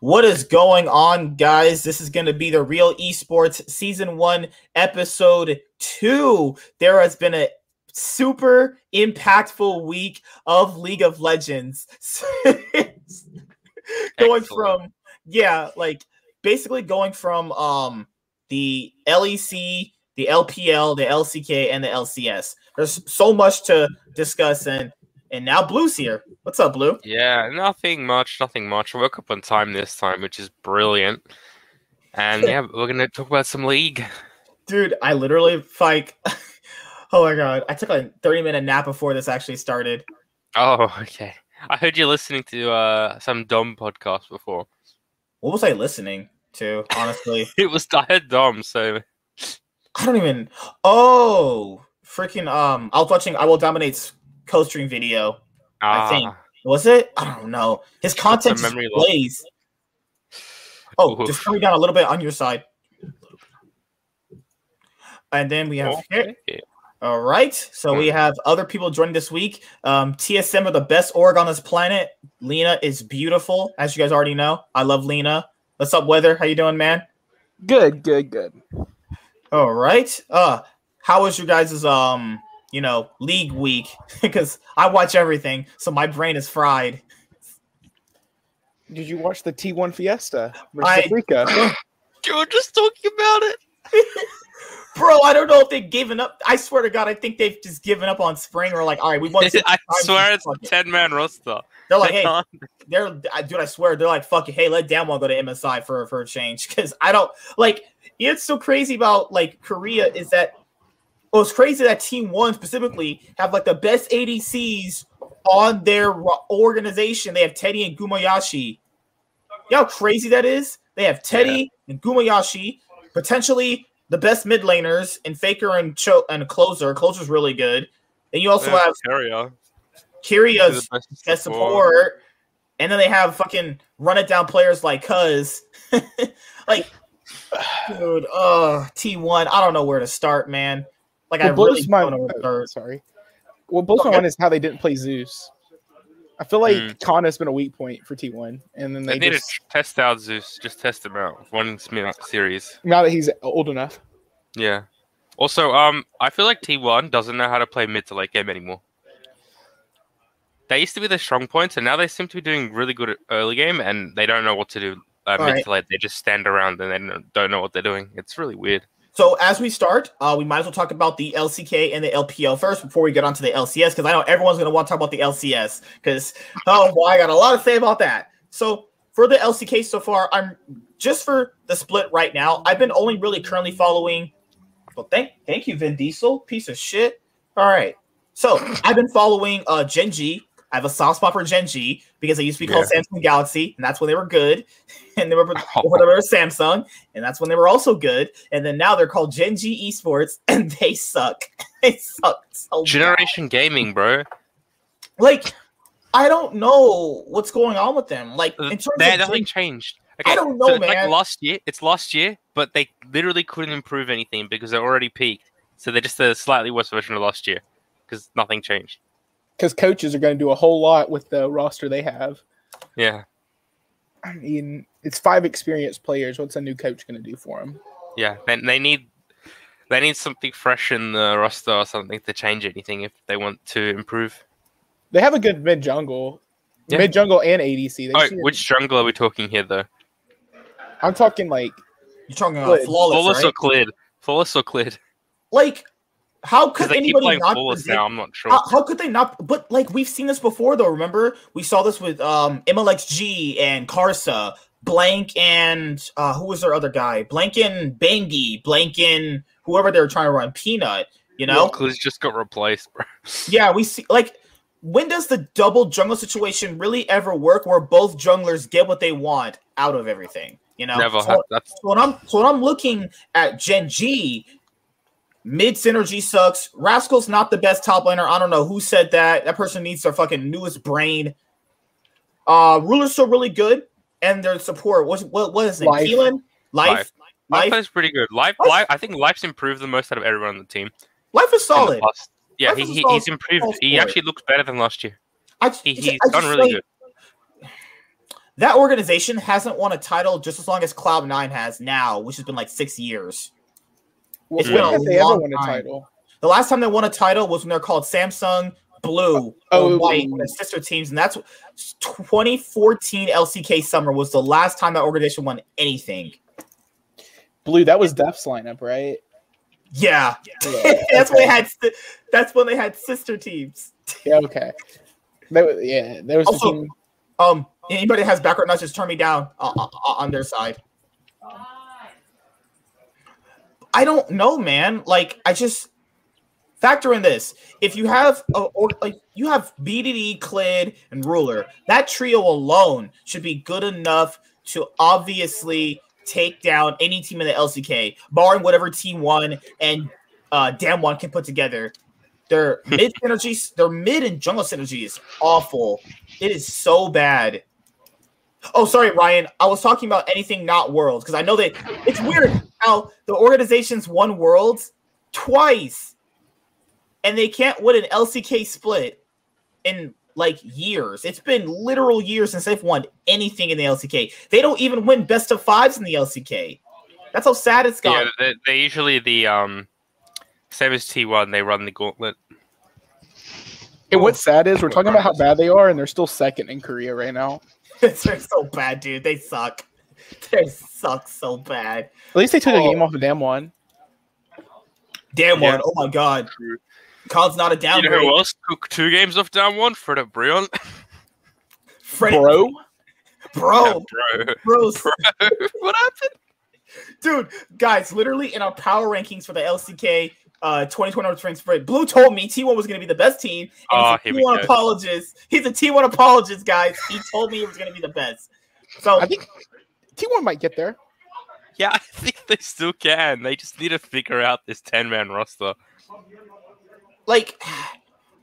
What is going on, guys? This is going to be the Real Esports Season 1, Episode 2. There has been a super impactful week of League of Legends. Going from the LEC, the LPL, the LCK, and the LCS. There's so much to discuss, and now Blue's here. What's up, Blue? Yeah, nothing much. I woke up on time this time, which is brilliant. And yeah, we're going to talk about some League. Dude, I literally, like, oh my God. I took a 30-minute nap before this actually started. Oh, okay. I heard you listening to some dumb podcast before. What was I listening to, honestly? It was, I heard dumb, so... I was watching I Will Dominate's co-stream video. I think. Was it? I don't know. His content just plays. Oh, just coming down a little bit on your side. And then we have here. All right. So we have other people joining this week. TSM are the best org on this planet. Lena is beautiful, as you guys already know. I love Lena. What's up, Weather? How you doing, man? Good. All right. How was your guys' league week? Because I watch everything, so my brain is fried. Did you watch the T1 Fiesta? You were just talking about it. Bro, I don't know if they've given up. I swear to God, I think they've just given up on spring. Or like, all right, we want to. I swear it's a 10-man roster. They're like, hey, I swear, they're like, fuck it. Hey, let Damwon go to MSI for a change. Because I don't, like, it's so crazy about, like, Korea is that, well, it's crazy that Team 1 specifically have, like, the best ADCs on their organization. They have Teddy and Gumayashi. You know how crazy that is? They have Teddy and Gumayashi, potentially the best mid laners in Faker and Closer. Closer's really good. And you also have Kyria's best support. And then they have fucking run-it-down players like Cuz. Like, dude, T1, I don't know where to start, man. Like, I really don't know where to start. Sorry. What blows my mind is how they didn't play Zeus. I feel like Kana's been a weak point for T1. And then they need to test out Zeus. Just test him out. One series. Now that he's old enough. Yeah. Also, I feel like T1 doesn't know how to play mid to late game anymore. They used to be their strong points, and now they seem to be doing really good at early game, and they don't know what to do mid to late. They just stand around, and they don't know what they're doing. It's really weird. So as we start, we might as well talk about the LCK and the LPL first before we get on to the LCS, because I know everyone's going to want to talk about the LCS, because I got a lot to say about that. So for the LCK so far, I'm just for the split right now, I've been only really currently following – well, thank you, Vin Diesel, piece of shit. All right. So I've been following Gen.G. I have a soft spot for Gen.G because they used to be called Samsung Galaxy, and that's when they were good. And they were before they were Samsung, and that's when they were also good. And then now they're called Gen.G Esports, and they suck. They suck so Generation bad. Gaming, bro. Like, I don't know what's going on with them. Like, in terms of nothing changed. Okay, I don't know, so man. Like last year, but they literally couldn't improve anything because they already peaked. So they're just a slightly worse version of last year because nothing changed. Because coaches are going to do a whole lot with the roster they have. Yeah. I mean, it's 5 experienced players. What's a new coach going to do for them? Yeah, they need something fresh in the roster or something to change anything if they want to improve. They have a good mid-jungle. Yeah. Mid-jungle and ADC. Which jungle are we talking here, though? I'm talking, like... You're talking about Flawless, right? Or Cleared. Flawless or Cleared. Like... How could anybody not? Now, I'm not sure. How could they not? But like we've seen this before, though. Remember, we saw this with MLXG and Karsa, Blank, and who was their other guy? Blank and Bangi, Blank and whoever they were trying to run. Peanut, you know. Rekkles just got replaced, bro. Yeah, we see. Like, when does the double jungle situation really ever work, where both junglers get what they want out of everything? You know, never. So when I'm looking at Gen.G. Mid synergy sucks. Rascal's not the best top laner. I don't know who said that. That person needs their fucking newest brain. Ruler's still really good, and their support. What is it? Keelan? Life is pretty good. Life. I think Life's improved the most out of everyone on the team. Life is solid. Yeah, he's improved. He actually looks better than last year. He's done really good. That organization hasn't won a title just as long as Cloud9 has now, which has been like 6 years. Well, it's been a they long ever won a title. Time. The last time they won a title was when they're called Samsung Blue or White, the sister teams, and that's 2014 LCK summer was the last time that organization won anything. Blue, that was Def's lineup, right? Yeah, yeah. That's okay. That's when they had sister teams. Yeah, okay. That, yeah, there was also, anybody that has background noise, just turn me down on their side. I don't know, man. Like, I just factor in this. If you have you have BDD, Clid, and Ruler, that trio alone should be good enough to obviously take down any team in the LCK, barring whatever T1 and Damwon can put together. Their mid synergies, their mid and jungle synergy is awful. It is so bad. Oh, sorry, Ryan. I was talking about anything not Worlds because I know that it's weird how the organization's won Worlds twice, and they can't win an LCK split in like years. It's been literal years since they've won anything in the LCK. They don't even win best of fives in the LCK. That's how sad it's gotten. Yeah, they usually same as T1, they run the gauntlet. And what's sad is we're talking about how bad they are, and they're still second in Korea right now. They're so bad, dude. They suck. They suck so bad. At least they took a game off of Damwon. Damwon, oh my god. Khan's not a downgrade. You know who else took 2 games off Damwon? Fred and Brion. Fred Bro? Bro. Yeah, bro. What happened? Dude, guys, literally in our power rankings for the LCK 2021 Spring Sprint, Blue told me T1 was going to be the best team. And he's a T1 apologist. He's a T1 apologist, guys. He told me it was going to be the best. So I think T1 might get there. Yeah, I think they still can. They just need to figure out this 10-man roster. Like,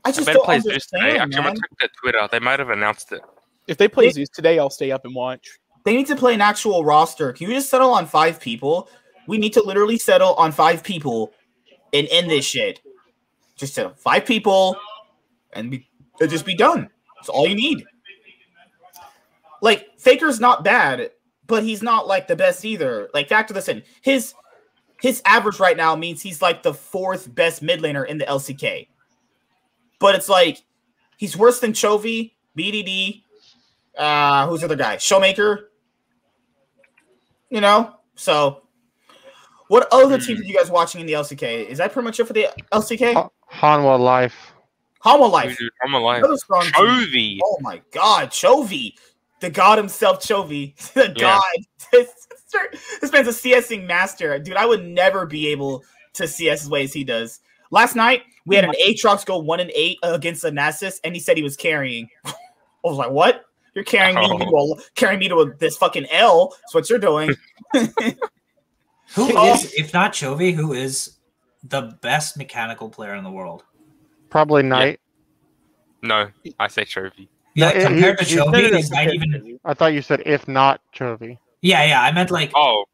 I just don't understand, man. Actually, I checked their Twitter. They might have announced it. If they play Zeus today, I'll stay up and watch. They need to play an actual roster. Can you just settle on 5 people? We need to literally settle on 5 people and end this shit. Just settle 5 people and it'll just be done. That's all you need. Like, Faker's not bad, but he's not, like, the best either. Like, factor this in. His average right now means he's, like, the 4th best mid laner in the LCK. But it's, like, he's worse than Chovy, BDD, who's the other guy? Showmaker? You know? So, what other teams are you guys watching in the LCK? Is that pretty much it for the LCK? Hanwha Life. Hanwha Life. Hanwha Life. Another strong Chovy. Team. Oh my god, Chovy. The god himself, Chovy. The god. This man's a CSing master. Dude, I would never be able to CS as way as he does. Last night, we had an Aatrox go 1-8 against Anasis, and he said he was carrying. I was like, what? You're carrying me to this fucking L. That's what you're doing. Who is, if not Chovy, who is the best mechanical player in the world? Probably Knight. Yeah. No, I say Chovy. Yeah, no, compared to Chovy, is Knight even? I thought you said if not Chovy. Yeah. I meant like. Oh.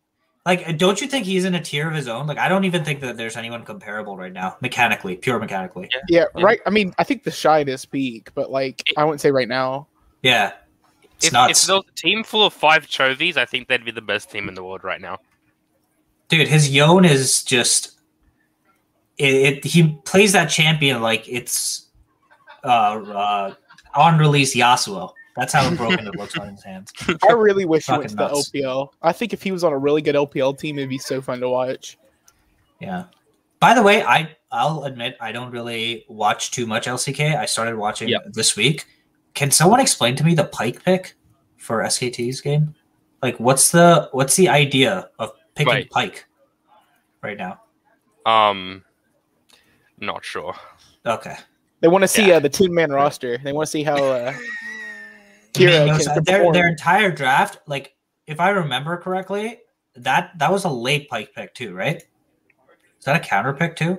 Like, don't you think he's in a tier of his own? Like, I don't even think that there's anyone comparable right now, mechanically, pure mechanically. Yeah. Right. I mean, I think the Shy is peak, but like, I wouldn't say right now. Yeah. If there was a team full of 5 Chovys, I think they'd be the best team in the world right now. Dude, his Yone is just... He plays that champion like it's on-release Yasuo. That's how broken it looks on his hands. I really wish he went to the LPL. I think if he was on a really good LPL team, it'd be so fun to watch. Yeah. By the way, I'll admit I don't really watch too much LCK. I started watching this week. Can someone explain to me the Pyke pick for SKT's game? Like, what's the idea of picking Pyke right now? Not sure. Okay. They want to see the 10-man roster. They want to see how Kira can their entire draft. Like, if I remember correctly, that was a late Pyke pick too, right? Is that a counter pick too?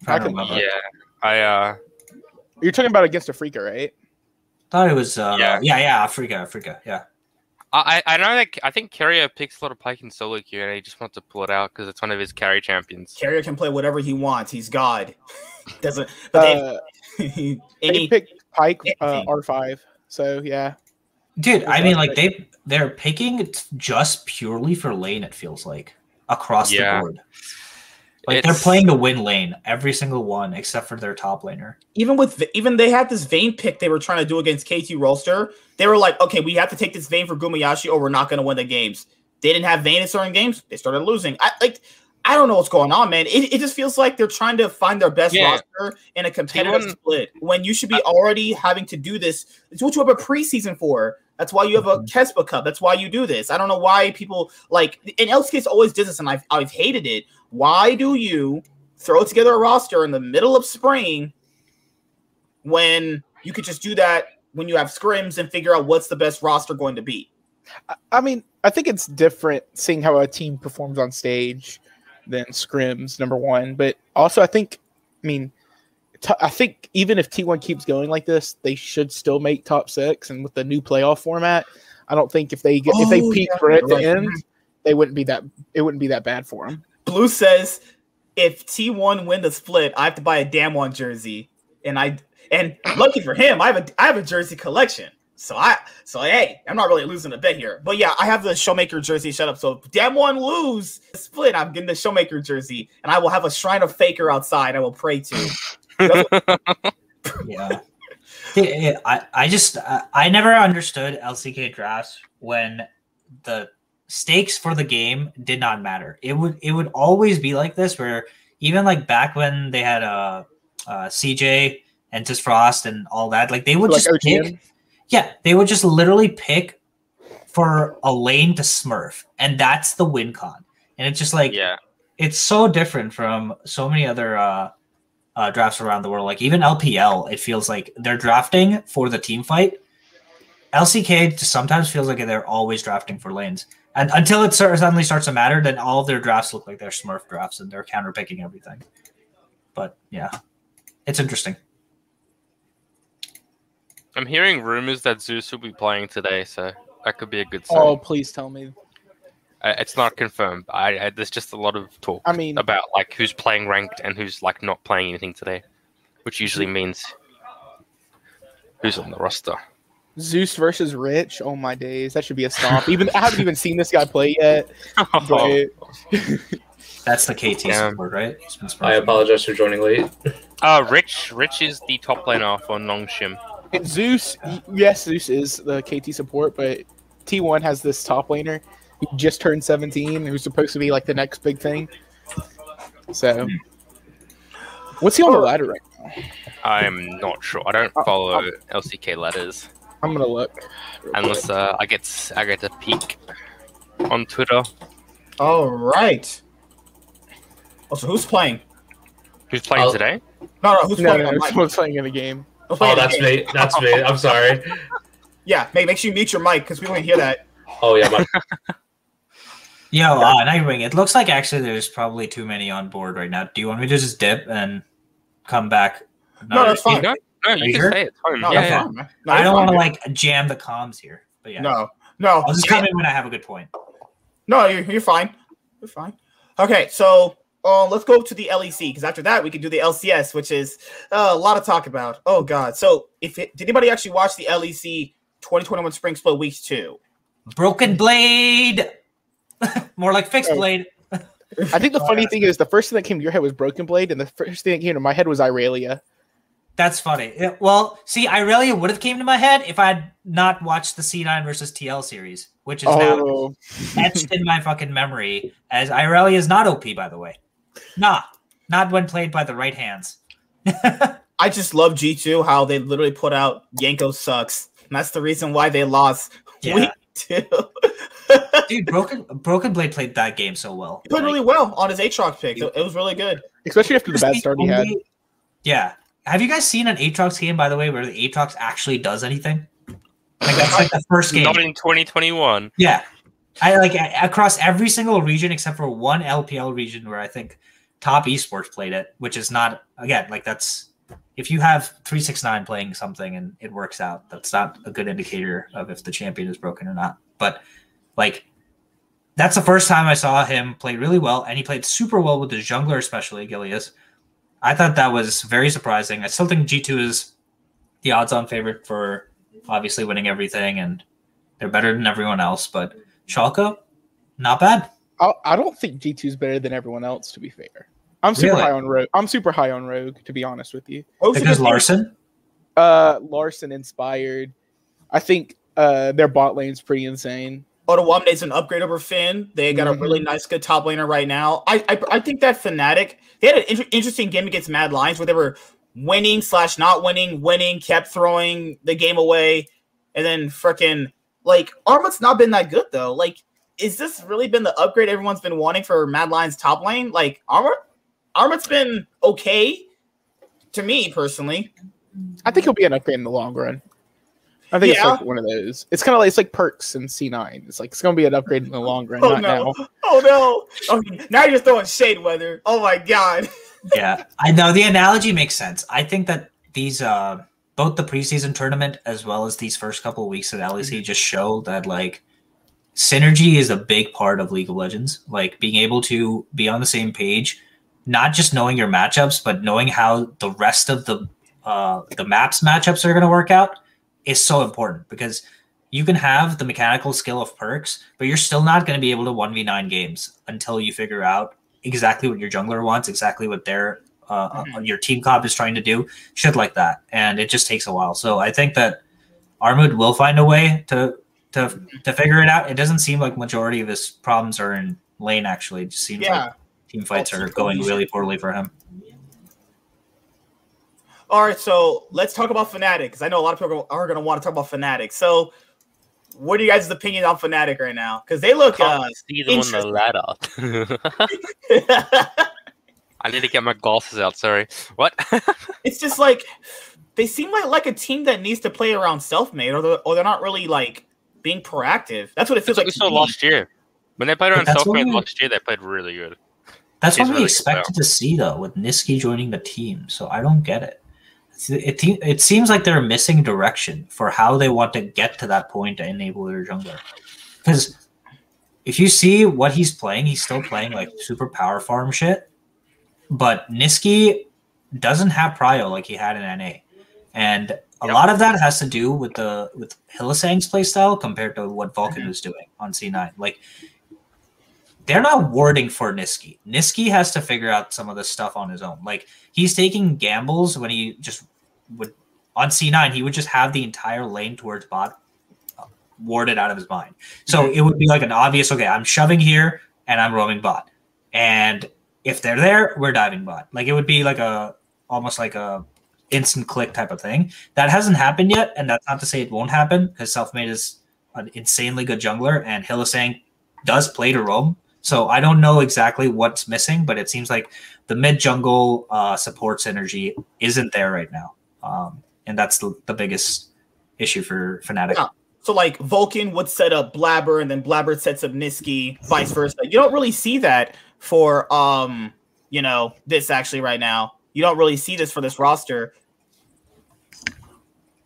You're talking about against Afrika, right? Thought it was Afrika, yeah. I know that I think Carrier picks a lot of Pyke in solo queue, and he just wants to pull it out because it's one of his carry champions. Carrier can play whatever he wants. He's God. Doesn't. But they picked Pyke R5, so yeah. Dude, I mean, like, they're picking it just purely for lane, it feels like, across the board. Like, they're playing the win lane, every single one, except for their top laner. Even they had this Vayne pick they were trying to do against KT Rolster. They were like, okay, we have to take this Vayne for Gumayashi or we're not going to win the games. They didn't have Vayne in certain games. They started losing. I don't know what's going on, man. It just feels like they're trying to find their best roster in a competitive split when you should be already having to do this. It's what you have a preseason for. That's why you have a Kespa Cup. That's why you do this. I don't know why people like and LCS always does this, and I've hated it. Why do you throw together a roster in the middle of spring when you could just do that when you have scrims and figure out what's the best roster going to be? I mean, I think it's different seeing how a team performs on stage than scrims, number one. But also, I think even if T1 keeps going like this, they should still make top six. And with the new playoff format, I don't think if they peak at the end, it wouldn't be that bad for them. Blue says, if T1 win the split, I have to buy a Damwon jersey, and lucky for him, I have a jersey collection. So hey, I'm not really losing a bet here. But yeah, I have the Showmaker jersey. Shut up. So if Damwon lose the split, I'm getting the Showmaker jersey, and I will have a shrine of Faker outside. I will pray to. Yeah, I never understood LCK drafts when the stakes for the game did not matter. It would always be like this, where even like back when they had CJ and Tisfrost and all that, like they would just literally pick for a lane to smurf, and that's the win con. And it's just like it's so different from so many other drafts around the world. Like even LPL, it feels like they're drafting for the team fight. LCK sometimes feels like they're always drafting for lanes. And until it suddenly starts to matter, then all of their drafts look like they're smurf drafts and they're counterpicking everything. But yeah, it's interesting. I'm hearing rumors that Zeus will be playing today, so that could be a good sign. Oh, please tell me. It's not confirmed. There's just a lot of talk about like who's playing ranked and who's like not playing anything today, which usually means who's on the roster. Zeus versus Rich. Oh my days, that should be a stomp. I haven't even seen this guy play yet. That's the KT support, right? I apologize for joining late. Rich is the top laner for Nongshim. And Zeus, yes, Zeus is the KT support, but T1 has this top laner who just turned 17, who's supposed to be like the next big thing. So, what's he on the ladder right now? I'm not sure. I don't follow LCK ladders. I'm gonna look. Unless I get a peek on Twitter. All right. Also, who's playing? Who's playing today? No, who's playing? Someone's playing in the game. Oh, that's me. That's me. I'm sorry. Yeah, make sure you mute your mic because we don't hear that. Oh yeah, Nightwing. It looks like actually there's probably too many on board right now. Do you want me to just dip and come back? No, that's fine. No, you can say it. No, yeah. Fine, no, I don't want to like jam the comms here. But yeah. No. I'll just come in when I have a good point. No, you're fine. You're fine. Okay, so let's go to the LEC because after that we can do the LCS, which is a lot of talk about. Oh God! So did anybody actually watch the LEC 2021 Spring Split Week 2? Broken blade, more like fixed blade. I think the funny thing is the first thing that came to your head was broken blade, and the first thing that came to my head was Irelia. That's funny. Well, see, Irelia would have came to my head if I had not watched the C9 versus TL series, which is now etched in my fucking memory. As Irelia is not OP, by the way. Nah, not when played by the right hands. I just love G2 how they literally put out Yanko sucks, and that's the reason why they lost. Yeah. Dude, Broken Blade played that game so well. He played really well on his Aatrox pick. It was really good. Especially after the bad start he had. Yeah. Have you guys seen an Aatrox game, by the way, where the Aatrox actually does anything? Like, that's like the first game. Not in 2021. Yeah. Across every single region except for one LPL region where I think Top Esports played it, which is not, again, like that's, if you have 369 playing something and it works out, that's not a good indicator of if the champion is broken or not. But like, that's the first time I saw him play really well, and he played super well with his jungler, especially Gilius. I thought that was very surprising. I still think G2 is the odds-on favorite for obviously winning everything, and They're better than everyone else, but Schalke, not bad. I don't think G2 is better than everyone else, to be fair. I'm super high on Rogue. I'm super high on Rogue, to be honest with you. Because Larssen? Larssen, Inspired. I think their bot lane's pretty insane. Ottawamne's an upgrade over Finn. They got a really nice, good top laner right now. I think that Fnatic, they had an interesting game against Mad Lions where they were winning slash not winning, kept throwing the game away, and then freaking like Armut's not been that good though. Like, is this really been the upgrade everyone's been wanting for Mad Lions top lane? Like Armut's been okay to me personally. I think he'll be an upgrade in the long run. I think it's like one of those. It's kind of like Perkz and C9. It's like it's gonna be an upgrade in the long run. Oh no! Now you're throwing shade, Weather. Oh my god. Yeah, I know the analogy makes sense. I think that these both the preseason tournament as well as these first couple of weeks at LEC just show that like synergy is a big part of League of Legends. Like being able to be on the same page, not just knowing your matchups, but knowing how the rest of the maps matchups are going to work out is so important because you can have the mechanical skill of Perkz, but you're still not going to be able to 1v9 games until you figure out exactly what your jungler wants, exactly what their your team comp is trying to do, shit like that, and it just takes a while. So I think that Armut will find a way to figure it out. It doesn't seem like majority of his problems are in lane. Actually, it just seems like team fights are going really poorly for him. All right, so let's talk about Fnatic because I know a lot of people are going to want to talk about Fnatic. So, what are you guys' opinion on Fnatic right now? Because they look see them on the ladder. I need to get my golfers out. Sorry, what? It's just like they seem like a team that needs to play around self-made, or they're not really like being proactive. That's what it feels like. We saw last year when they played around self-made. Last year they played really good. That's what we expected to see though, with Nisqy joining the team. So I don't get it. It seems like they're missing direction for how they want to get to that point to enable their jungler. Because if you see what he's still playing like super power farm shit. But Nisqy doesn't have prio like he had in NA. And a lot of that has to do with Hylissang's playstyle compared to what Vulcan was doing on C9. Like they're not warding for Nisqy. Nisqy has to figure out some of this stuff on his own. Like he's taking gambles when he just would on C9, he would just have the entire lane towards bot warded out of his mind. So it would be like an obvious, okay, I'm shoving here and I'm roaming bot. And if they're there, we're diving bot. Like it would be like almost like a instant click type of thing. That hasn't happened yet. And that's not to say it won't happen because Selfmade is an insanely good jungler and Hylissang does play to roam. So I don't know exactly what's missing, but it seems like the mid jungle support synergy isn't there right now. And that's the biggest issue for Fnatic. Yeah. So like Vulcan would set up Blaber and then Blaber sets up Nisqy, vice versa. You don't really see that for, this actually right now. You don't really see this for this roster.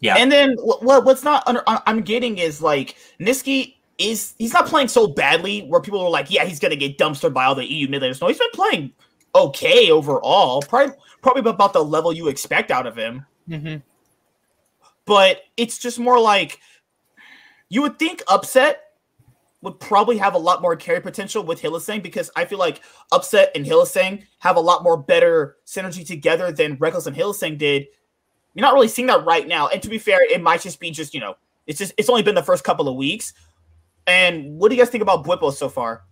Yeah. And then what's not I'm getting is like Nisqy he's not playing so badly where people are like, yeah, he's going to get dumpstered by all the EU mid laners. No, he's been playing okay overall. Probably about the level you expect out of him. Mm-hmm. But it's just more like you would think Upset would probably have a lot more carry potential with Hylissang because I feel like Upset and Hylissang have a lot more better synergy together than Rekkles and Hylissang did. You're not really seeing that right now. And to be fair, it might just be it's only been the first couple of weeks. And what do you guys think about Bwipo so far?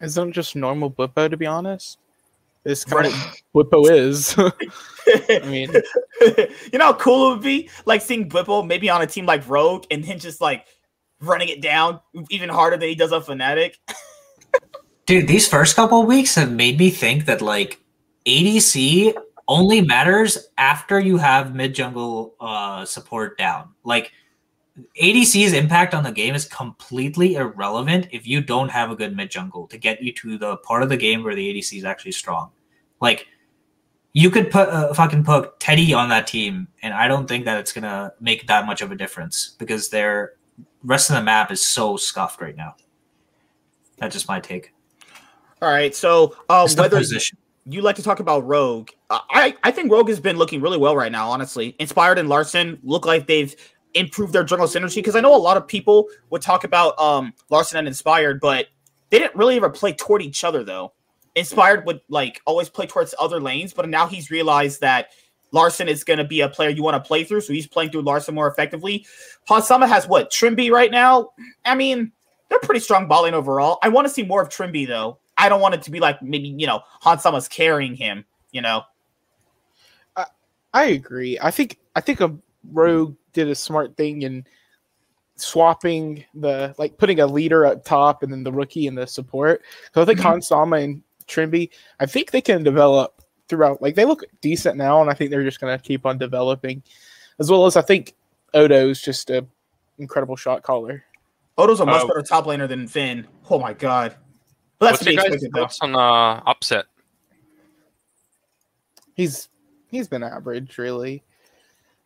Isn't just normal Bwipo, to be honest? It's kind of what Bwipo is. I mean, you know how cool it would be? Like seeing Bwipo maybe on a team like Rogue and then just like running it down even harder than he does on Fnatic. Dude, these first couple of weeks have made me think that like ADC only matters after you have mid-jungle support down. Like ADC's impact on the game is completely irrelevant if you don't have a good mid-jungle to get you to the part of the game where the ADC is actually strong. Like, you could put fucking Teddy on that team, and I don't think that it's going to make that much of a difference because their rest of the map is so scuffed right now. That's just my take. All right, so Weather, you like to talk about Rogue. I think Rogue has been looking really well right now, honestly. Inspired and Larssen look like they've improve their jungle synergy? Because I know a lot of people would talk about Larssen and Inspired, but they didn't really ever play toward each other, though. Inspired would like always play towards other lanes, but now he's realized that Larssen is going to be a player you want to play through, so he's playing through Larssen more effectively. Hansama has, what, Trimby right now? I mean, they're pretty strong bot lane overall. I want to see more of Trimby, though. I don't want it to be like maybe, you know, Hansama's carrying him, you know. I agree. I think a Rogue did a smart thing in swapping the, like, putting a leader up top and then the rookie and the support. So I think Hansama and Trimby, I think they can develop throughout. Like, they look decent now, and I think they're just going to keep on developing. As well as I think Odo's just an incredible shot caller. Odo's a much better top laner than Finn. Oh, my God. Well, that's what's your guys' thoughts on Upset? He's been average, really.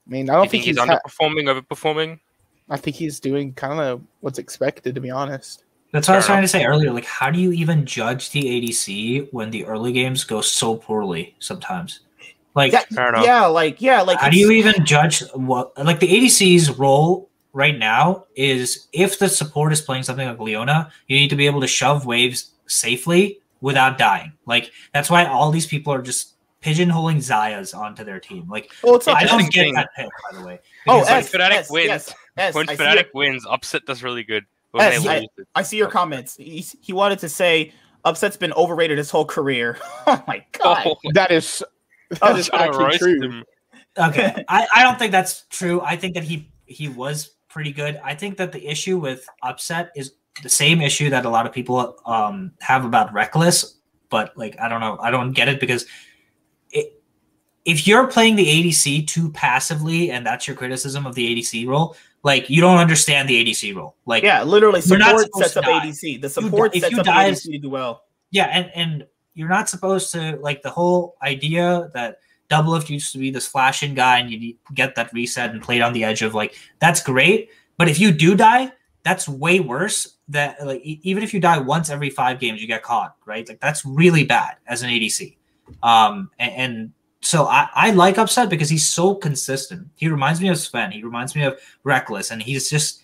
I mean, I don't think he's underperforming, overperforming. I think he's doing kind of what's expected, to be honest. That's what I was trying to say earlier. Like, how do you even judge the ADC when the early games go so poorly sometimes? Like, yeah, like how do you even judge what? Like, the ADC's role right now is if the support is playing something like Leona, you need to be able to shove waves safely without dying. Like, that's why all these people are just pigeonholing Zayas onto their team. Like, well, it's I don't get that pick, by the way. Oh, like, Fnatic wins. When Fnatic wins, Upset does really good. Yes, I see your comments. He wanted to say Upset's been overrated his whole career. Oh my God. Oh, that is actually true. Him. Okay. I don't think that's true. I think that he was pretty good. I think that the issue with Upset is the same issue that a lot of people have about Rekkles, but like I don't know. I don't get it because if you're playing the ADC too passively and that's your criticism of the ADC role, like, you don't understand the ADC role. Like, yeah, literally, support sets up ADC. The support sets up ADC to do well. Yeah, and you're not supposed to, like, the whole idea that Doublelift used to be this flash-in guy and you get that reset and played on the edge of, like, that's great. But if you do die, that's way worse. That like even if you die once every 5 games, you get caught, right? Like, that's really bad as an ADC. And so I like Upset because he's so consistent. He reminds me of Zven. He reminds me of Rekkles. And he's just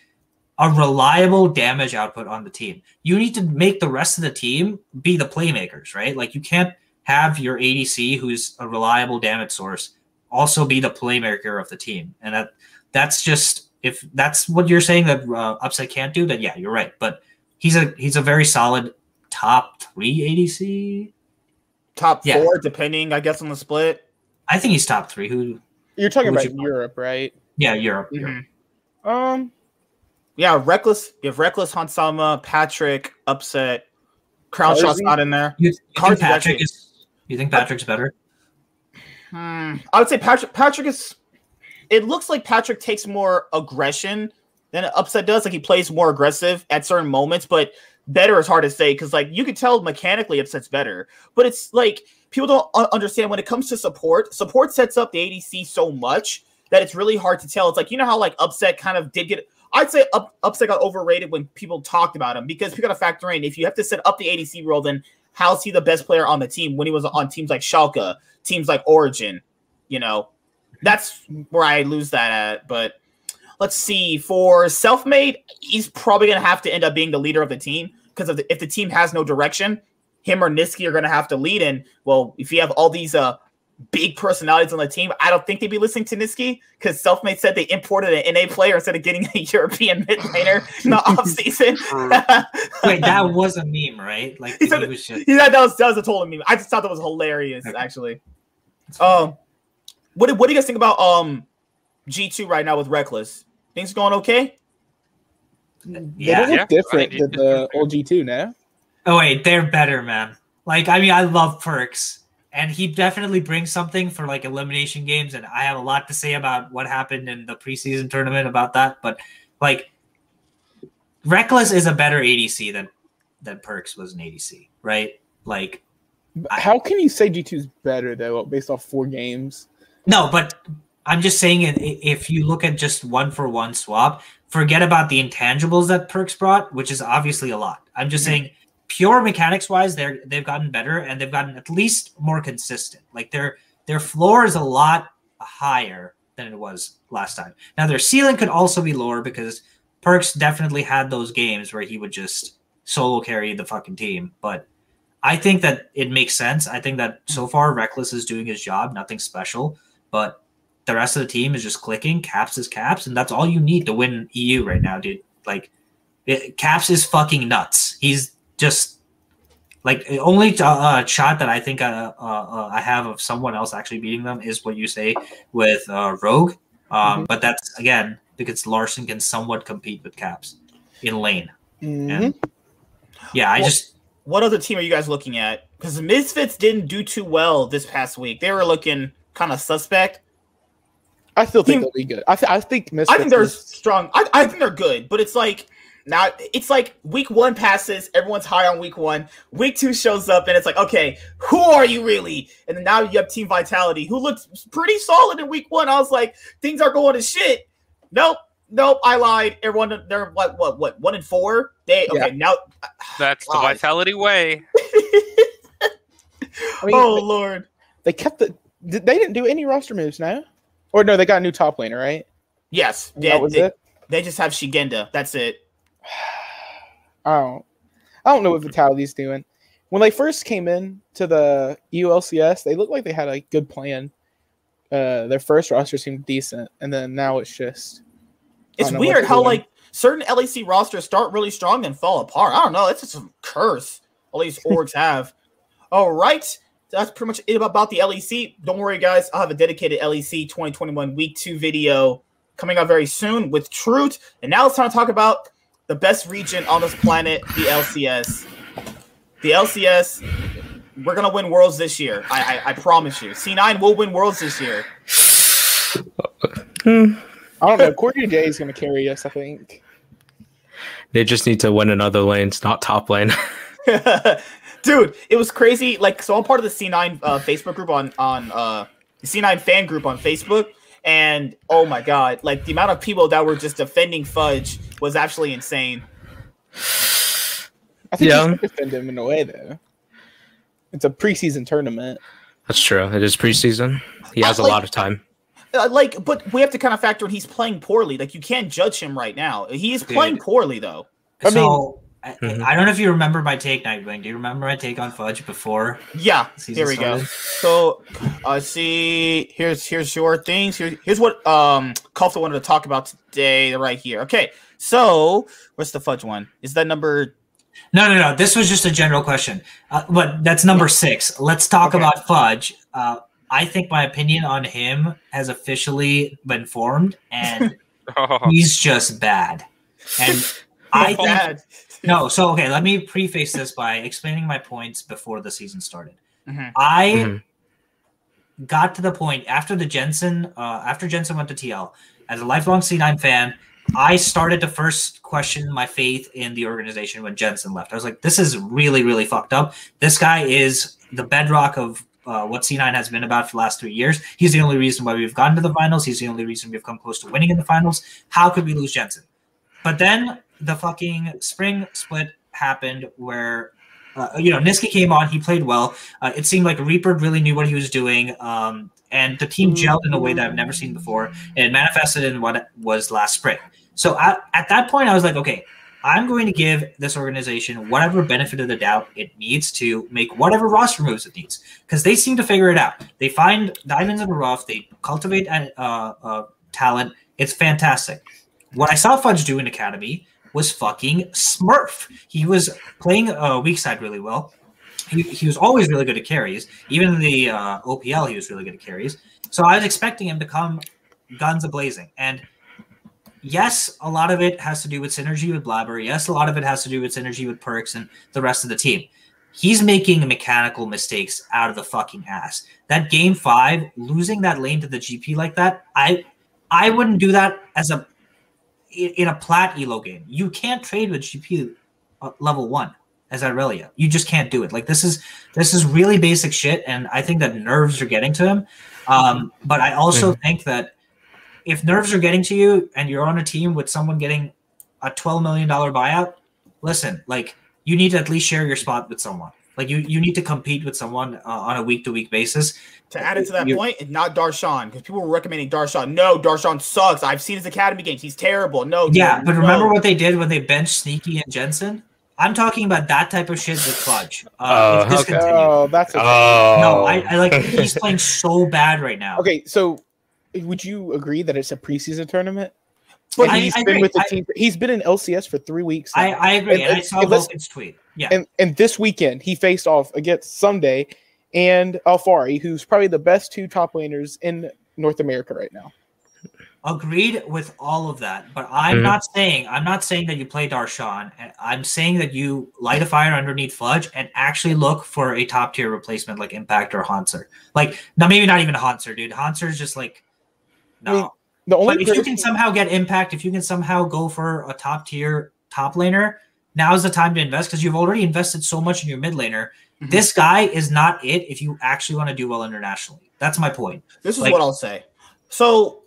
a reliable damage output on the team. You need to make the rest of the team be the playmakers, right? Like, you can't have your ADC, who's a reliable damage source, also be the playmaker of the team. And that's just – if that's what you're saying that Upset can't do, then yeah, you're right. But he's a very solid top 3 ADC. Top 4, depending, I guess, on the split. I think he's top 3. Who you're talking about? Europe, right? Yeah, Europe. Mm-hmm. Yeah, Rekkles. You have Rekkles, Hansama, Patrick, Upset. Crownshot's not in there. You think Patrick's better? I would say Patrick is. It looks like Patrick takes more aggression than Upset does. Like, he plays more aggressive at certain moments, but better is hard to say because, like, you could tell mechanically Upset's better, but it's like people don't understand when it comes to support. Support sets up the ADC so much that it's really hard to tell. It's like, you know how, like, Upset kind of did get. I'd say Upset got overrated when people talked about him because people got to factor in if you have to set up the ADC role, then how's he the best player on the team when he was on teams like Schalke, teams like Origin? You know, that's where I lose that at, but. Let's see. For Selfmade, he's probably going to have to end up being the leader of the team because if the team has no direction, him or Nisqy are going to have to lead. And, well, if you have all these big personalities on the team, I don't think they'd be listening to Nisqy because Selfmade said they imported an NA player instead of getting a European mid laner in the offseason. Wait, that was a meme, right? Like, he said, was just... Yeah, that was a total meme. I just thought that was hilarious, actually. What do you guys think about G2 right now with Rekkles? Things going okay? Yeah. They look different than the old G2 now. Oh, wait. They're better, man. Like, I mean, I love Perkz. And he definitely brings something for, like, elimination games. And I have a lot to say about what happened in the preseason tournament about that. But, like, Rekkles is a better ADC than Perkz was an ADC, right? Like, how can you say G2's better, though, based off 4 games? No, but... I'm just saying if you look at just 1-for-1 swap, forget about the intangibles that Perkz brought, which is obviously a lot. I'm just saying pure mechanics-wise, they've gotten better, and they've gotten at least more consistent. Like, their floor is a lot higher than it was last time. Now, their ceiling could also be lower because Perkz definitely had those games where he would just solo carry the fucking team. But I think that it makes sense. I think that so far Rekkles is doing his job, nothing special, but the rest of the team is just clicking. Caps is Caps, and that's all you need to win EU right now, dude. Like, Caps is fucking nuts. He's just like, only shot that I think I have of someone else actually beating them is what you say with Rogue. But that's, again, because Larssen can somewhat compete with Caps in lane. And, yeah, I just... What other team are you guys looking at? Because the Misfits didn't do too well this past week. They were looking kind of suspect. I still think they'll be good. I think Misfits... I think they're strong. I think they're good, but it's like... Now it's like week one passes, everyone's high on week one. Week two shows up, and it's like, okay, who are you really? And then now you have Team Vitality, who looked pretty solid in week one. I was like, things are going to shit. Nope, I lied. Everyone, they're what 1-4? Now that's the Vitality way. I mean, Lord, they kept they didn't do any roster moves now, or no, they got a new top laner, right? Yes, that was it. They just have Shigenda. That's it. I don't know what Vitality's doing. When they first came in to the ULCS, they looked like they had a good plan. Their first roster seemed decent, and then now it's just... It's weird how, like, certain LEC rosters start really strong and fall apart. I don't know. It's just a curse all these orgs have. All right. That's pretty much it about the LEC. Don't worry, guys. I'll have a dedicated LEC 2021 Week 2 video coming out very soon with Truth. And now it's time to talk about the best region on this planet, the LCS. The LCS, we're going to win Worlds this year. I promise you. C9 will win Worlds this year. I don't know. Cordy J is going to carry us, I think. They just need to win in other lanes, not top lane. Dude, it was crazy. Like, so I'm part of the C9 Facebook group on the C9 fan group on Facebook. And, oh, my God, like, the amount of people that were just defending Fudge was actually insane. I think you should defend him in a way, though. It's a preseason tournament. That's true. It is preseason. He has a lot of time. But we have to kind of factor in he's playing poorly. Like, you can't judge him right now. He is playing poorly, though. I don't know if you remember my take, Nightwing. Do you remember my take on Fudge before? Yeah, here we go. So, see, here's your things. Here's what Kofta wanted to talk about today right here. Okay, so what's the Fudge one? Is that number? No. This was just a general question. But that's number 6. Let's talk about Fudge. I think my opinion on him has officially been formed, and he's just bad. And I think... No, so, okay, let me preface this by explaining my points before the season started. I got to the point after Jensen went to TL, as a lifelong C9 fan, I started to first question my faith in the organization when Jensen left. I was like, this is really, really fucked up. This guy is the bedrock of what C9 has been about for the last 3 years. He's the only reason why we've gotten to the finals. He's the only reason we've come close to winning in the finals. How could we lose Jensen? But then... the fucking spring split happened where, Nisqy came on. He played well. It seemed like Reaper really knew what he was doing. And the team gelled in a way that I've never seen before. It manifested in what was last spring. So at that point, I was like, okay, I'm going to give this organization whatever benefit of the doubt it needs to make whatever roster moves it needs. Because they seem to figure it out. They find diamonds in the rough. They cultivate talent. It's fantastic. What I saw Fudge do in Academy was fucking smurf. He was playing weak side really well. He was always really good at carries. Even in the OPL, he was really good at carries. So I was expecting him to come guns a-blazing. And yes, a lot of it has to do with synergy with Blaber. Yes, a lot of it has to do with synergy with Perkz and the rest of the team. He's making mechanical mistakes out of the fucking ass. That game 5, losing that lane to the GP like that, I wouldn't do that as a... in a plat elo game. You can't trade with GP level 1 as Irelia. You just can't do it. Like, this is really basic shit, and I think that nerves are getting to him. But I also think that if nerves are getting to you and you're on a team with someone getting a $12 million buyout, listen, like, you need to at least share your spot with someone. Like you need to compete with someone on a week-to-week basis. To add it to that point, and not Darshan, because people were recommending Darshan. No, Darshan sucks. I've seen his academy games. He's terrible. No. Yeah, dude, but remember what they did when they benched Sneaky and Jensen? I'm talking about that type of shit with Fudge. No, I like he's playing so bad right now. Okay, so would you agree that it's a preseason tournament? But he's been with the team. He's been in LCS for 3 weeks. I agree. And I saw Vulcan's tweet. Yeah. And this weekend he faced off against Ssumday and Alphari, who's probably the best two top laners in North America right now. Agreed with all of that, but I'm not saying that you play Darshan. I'm saying that you light a fire underneath Fudge and actually look for a top tier replacement like Impact or Hanser. Like, no, maybe not even Hanser, dude. Hanser's just like no. I mean, if you can somehow get Impact, if you can somehow go for a top tier top laner, now is the time to invest because you've already invested so much in your mid laner. Mm-hmm. This guy is not it if you actually want to do well internationally. That's my point. This is what I'll say. So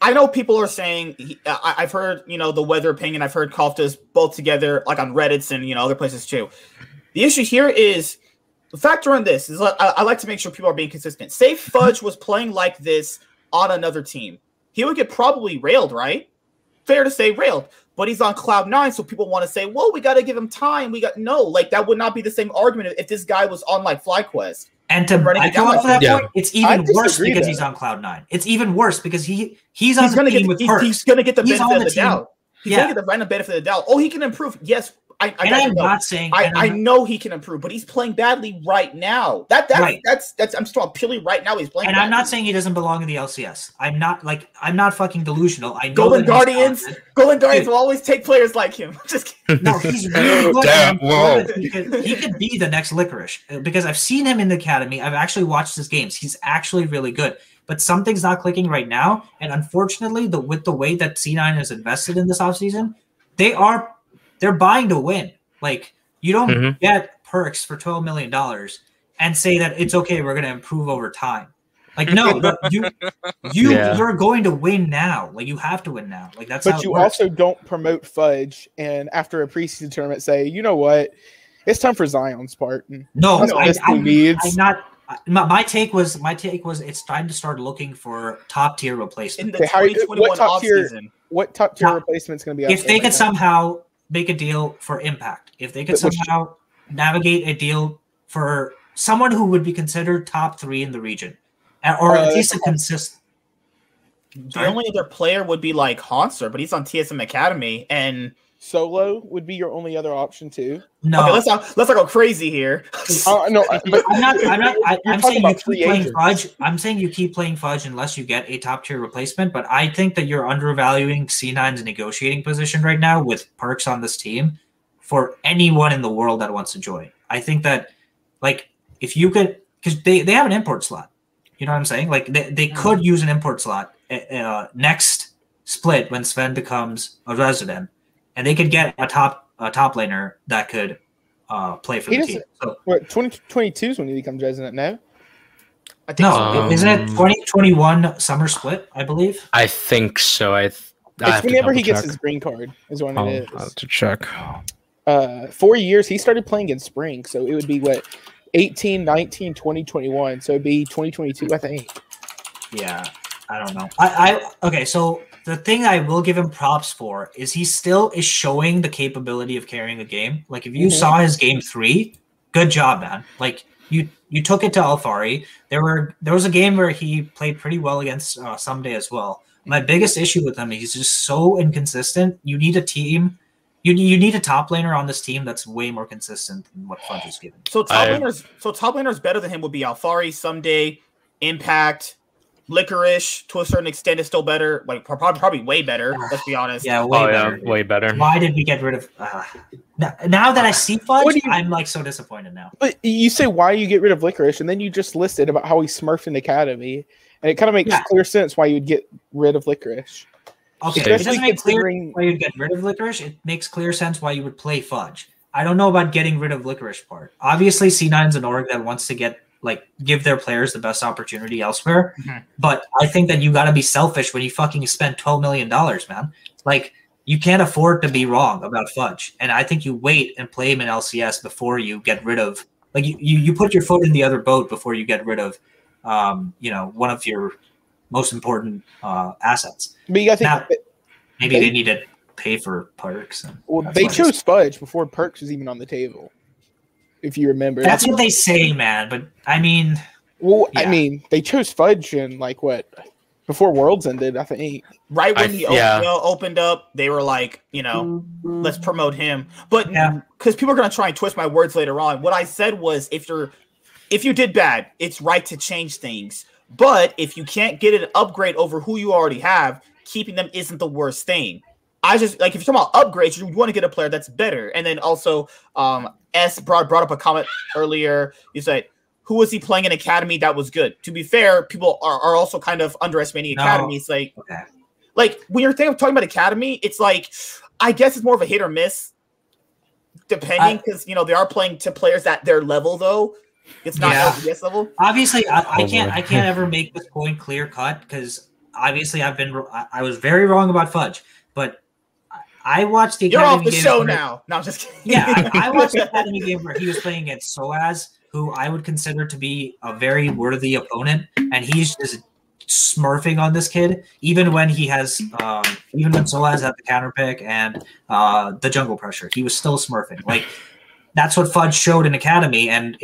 I know people are saying I've heard, you know, the weather opinion. I've heard Kofta's both together, like on Reddits and, you know, other places too. The issue here is factor in this is I like to make sure people are being consistent. Say Fudge was playing like this on another team, he would get probably railed, right? Fair to say railed, but he's on cloud nine, so people want to say, "Well, we got to give him time." Like that would not be the same argument if this guy was on like FlyQuest. And to running it down like that point, it's even worse because he's on cloud nine. It's even worse because he's on the team with Perkz. He's going to get the benefit of the doubt. He's going to get the benefit of the doubt. Oh, he can improve. Yes, I know he can improve, but he's playing badly right now. That's I'm still purely right now. He's playing. And badly. I'm not saying he doesn't belong in the LCS. I'm not fucking delusional. I know Golden Guardians will always take players like him. Just kidding. No, he's really good. He could be the next Licorice because I've seen him in the academy. I've actually watched his games. He's actually really good. But something's not clicking right now, and unfortunately, with the way that C9 has invested in this offseason, they're buying to win. Like, you don't get Perkz for $12 million and say that it's okay, we're going to improve over time. Like, no, you're going to win now. Like, you have to win now. Like, that's But you also don't promote Fudge and after a preseason tournament say, you know what, it's time for Zion's part. No, My take was it's time to start looking for top tier replacement. Okay, what top tier replacement's going to be? If they could somehow make a deal for Impact, if they could somehow navigate a deal for someone who would be considered top three in the region, or at least a consistent. The only other player would be like Hanser, but he's on TSM Academy, and Solo would be your only other option too. No, okay, let's not go crazy here. I'm saying you keep playing Fudge unless you get a top tier replacement. But I think that you're undervaluing C9's negotiating position right now with Perkz on this team for anyone in the world that wants to join. I think that like if you could, because they have an import slot. You know what I'm saying? Like they could use an import slot next split when Zven becomes a resident. And they could get a top laner that could play for the team. So, 2022 is when he becomes resident now. I think isn't it 2021 summer split? I believe. I think so. It's whenever he gets his green card is when it is. I'll have to check. 4 years. He started playing in spring, so it would be what 18, 19, 20, 21. So it'd be 2022, I think. Yeah, I don't know. Okay, so. The thing I will give him props for is he still is showing the capability of carrying a game. Like if you saw his game 3, good job, man. Like you took it to Alphari. There was a game where he played pretty well against Ssumday as well. My biggest issue with him is he's just so inconsistent. You need a team. You need a top laner on this team that's way more consistent than what Fudge is giving. So top laners better than him would be Alphari, Ssumday, Impact. Licorice to a certain extent is still better, like probably way better. Let's be honest. Yeah, way better. Why did we get rid of? Now that I see Fudge, I'm like so disappointed now. But you say why you get rid of Licorice, and then you just listed about how he smurfed in the academy, and it kind of makes clear sense why you'd get rid of Licorice. Okay, especially it doesn't make clear why you'd get rid of Licorice. It makes clear sense why you would play Fudge. I don't know about getting rid of Licorice part. Obviously, C9's an org that wants to give their players the best opportunity elsewhere. Mm-hmm. But I think that you got to be selfish when you fucking spend $12 million, man. Like, you can't afford to be wrong about Fudge. And I think you wait and play him in LCS before you get rid of Like you put your foot in the other boat before you get rid of, one of your most important assets. But you got to think maybe they need to pay for Perkz. Well, they chose Fudge before Perkz was even on the table, if you remember. That's what they say, man. But I mean, they chose Fudge in before Worlds ended, I think. Right when the OPL opened up, they were like, let's promote him. But because people are going to try and twist my words later on, what I said was, if you did bad, it's right to change things. But if you can't get an upgrade over who you already have, keeping them isn't the worst thing. I just like if you're talking about upgrades, you want to get a player that's better. And then also, S brought up a comment earlier. You said, who was he playing in Academy that was good? To be fair, people are also kind of underestimating Academy. It's like when you're talking about Academy, it's like, I guess it's more of a hit or miss, depending, because they are playing to players at their level, though. It's not LPS level. Obviously, I can't ever make this point clear cut, because obviously I was very wrong about Fudge, but I watched the Academy. You're off the game show where, now. No, I'm just kidding. Yeah, I watched the Academy game where he was playing against Soaz, who I would consider to be a very worthy opponent, and he's just smurfing on this kid, even when he has, even when Soaz had the counter pick and the jungle pressure, he was still smurfing. Like that's what Fudge showed in Academy, and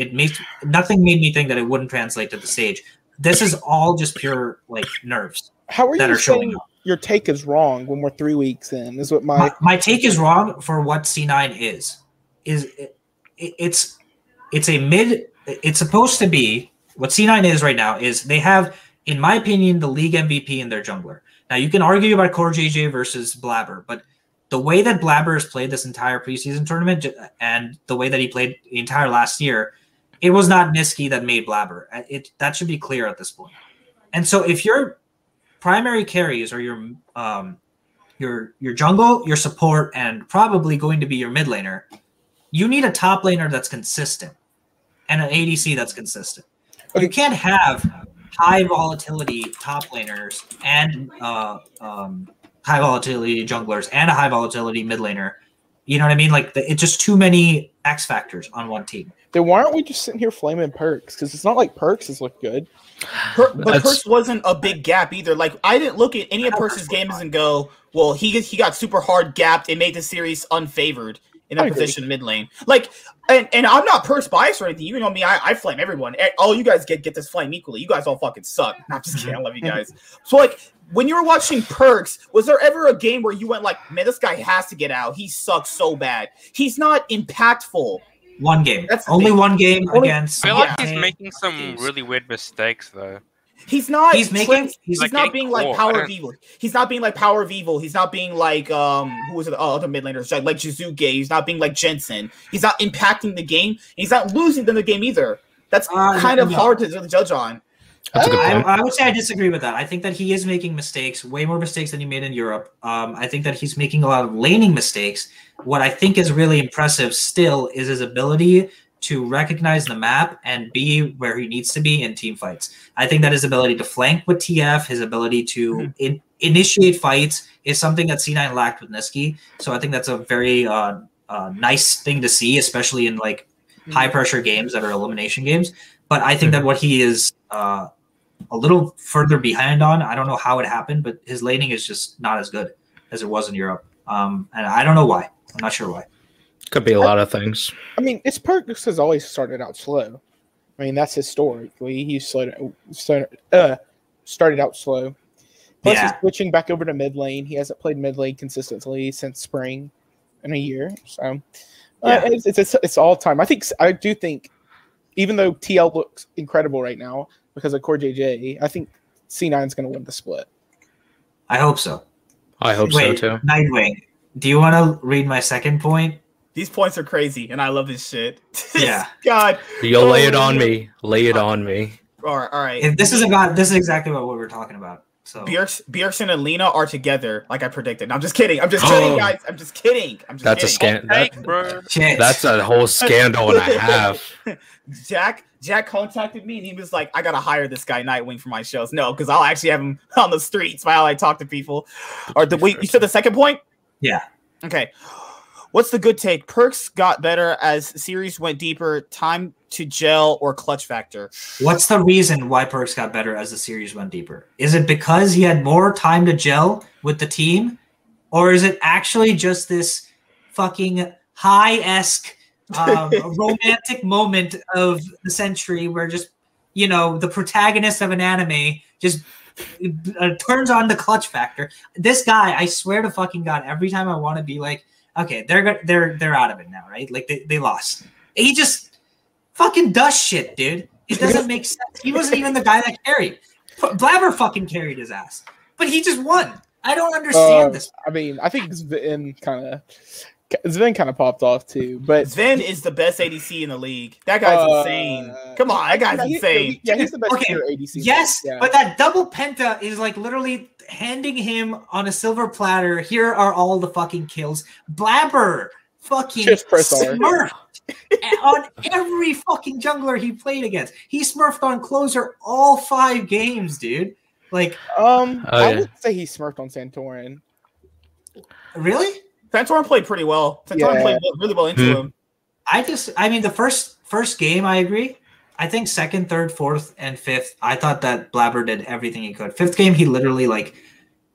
nothing made me think that it wouldn't translate to the stage. This is all just pure nerves. How are that you are showing up. Your take is wrong when we're 3 weeks in? Is what my take is wrong for what C9 is. It's supposed to be what C9 is right now. Is they have, in my opinion, the league MVP in their jungler. Now you can argue about Core JJ versus Blaber, but the way that Blaber has played this entire preseason tournament and the way that he played the entire last year, it was not Nisqy that made Blaber. That should be clear at this point. And so if your primary carries are your jungle, your support, and probably going to be your mid laner, you need a top laner that's consistent and an ADC that's consistent. Okay. You can't have high volatility top laners and high volatility junglers and a high volatility mid laner. You know what I mean? Like it's just too many X factors on one team. Then why aren't we just sitting here flaming Perkz? Because it's not like Perkz has looked good. But Perkz wasn't a big gap either. Like I didn't look at any of Perkz's games and go, well, he got super hard gapped and made the series unfavored in that position mid lane. Like, and I'm not Perkz biased or anything. You know me, I flame everyone. All you guys get this flame equally. You guys all fucking suck. No, I'm just kidding. I love you guys. So like when you were watching Perkz, was there ever a game where you went like, man, this guy has to get out. He sucks so bad. He's not impactful. One game. That's only one game against. I feel like he's making some really weird mistakes, though. He's not being like Power of Evil. He's not being like Power of Evil. He's not being like who was it? Oh, other mid laners like Jizuke. He's not being like Jensen. He's not impacting the game. He's not losing them the game either. That's kind of hard to judge on. That's a good point. I would say I disagree with that. I think that he is making mistakes, way more mistakes than he made in Europe. I think that he's making a lot of laning mistakes. What I think is really impressive still is his ability to recognize the map and be where he needs to be in team fights. I think that his ability to flank with TF, his ability to initiate fights is something that C9 lacked with Nisqy. So I think that's a very nice thing to see, especially in high pressure games that are elimination games. But I think that what he is a little further behind on, I don't know how it happened, but his laning is just not as good as it was in Europe. And I don't know why. I'm not sure why. Could be a lot of things. I mean, it's Perkz has always started out slow. I mean, that's historically. He started out slow. Plus, he's switching back over to mid lane. He hasn't played mid lane consistently since spring in a year. So it's all time. I do think, even though TL looks incredible right now because of Core JJ, I think C9 is going to win the split. I hope so. I hope so too. Nightwing, do you want to read my second point? These points are crazy, and I love this shit. Yeah, God, you'll lay it on me. Lay it on me. All right. If this is about. This is exactly what we were talking about. So Bjergsen and Lina are together, like I predicted. No, I'm just kidding. I'm just kidding, guys. I'm just kidding. That's a scandal. That's a whole scandal and a half. Jack contacted me, and he was like, "I gotta hire this guy Nightwing for my shows." No, because I'll actually have him on the streets while I talk to people. Or you said the second point? Yeah. Okay. What's the good take? Perkz got better as series went deeper. Time to gel or clutch factor. What's the reason why Perkz got better as the series went deeper? Is it because he had more time to gel with the team? Or is it actually just this fucking high-esque romantic moment of the century where just, you know, the protagonist of an anime just turns on the clutch factor? This guy, I swear to fucking God, every time I want to be like, okay, they're out of it now, right? Like they lost. He just fucking does shit, dude. It doesn't make sense. He wasn't even the guy that carried. Blaber fucking carried his ass, but he just won. I don't understand this. I mean, I think Zven kind of popped off too, but Zven is the best ADC in the league. That guy's insane. Come on, that guy's insane. Yeah, he's the best ADC. Yes, yeah. But that double penta is like literally handing him on a silver platter. Here are all the fucking kills. Blaber fucking smurfed on every fucking jungler he played against. He smurfed on Closer all 5 games, dude. Like, I would say he smurfed on Santorin. Really? Santorin played pretty well. Santorin played really well into him. I mean, the first game, I agree. I think second, third, fourth, and fifth, I thought that Blaber did everything he could. Fifth game, he literally like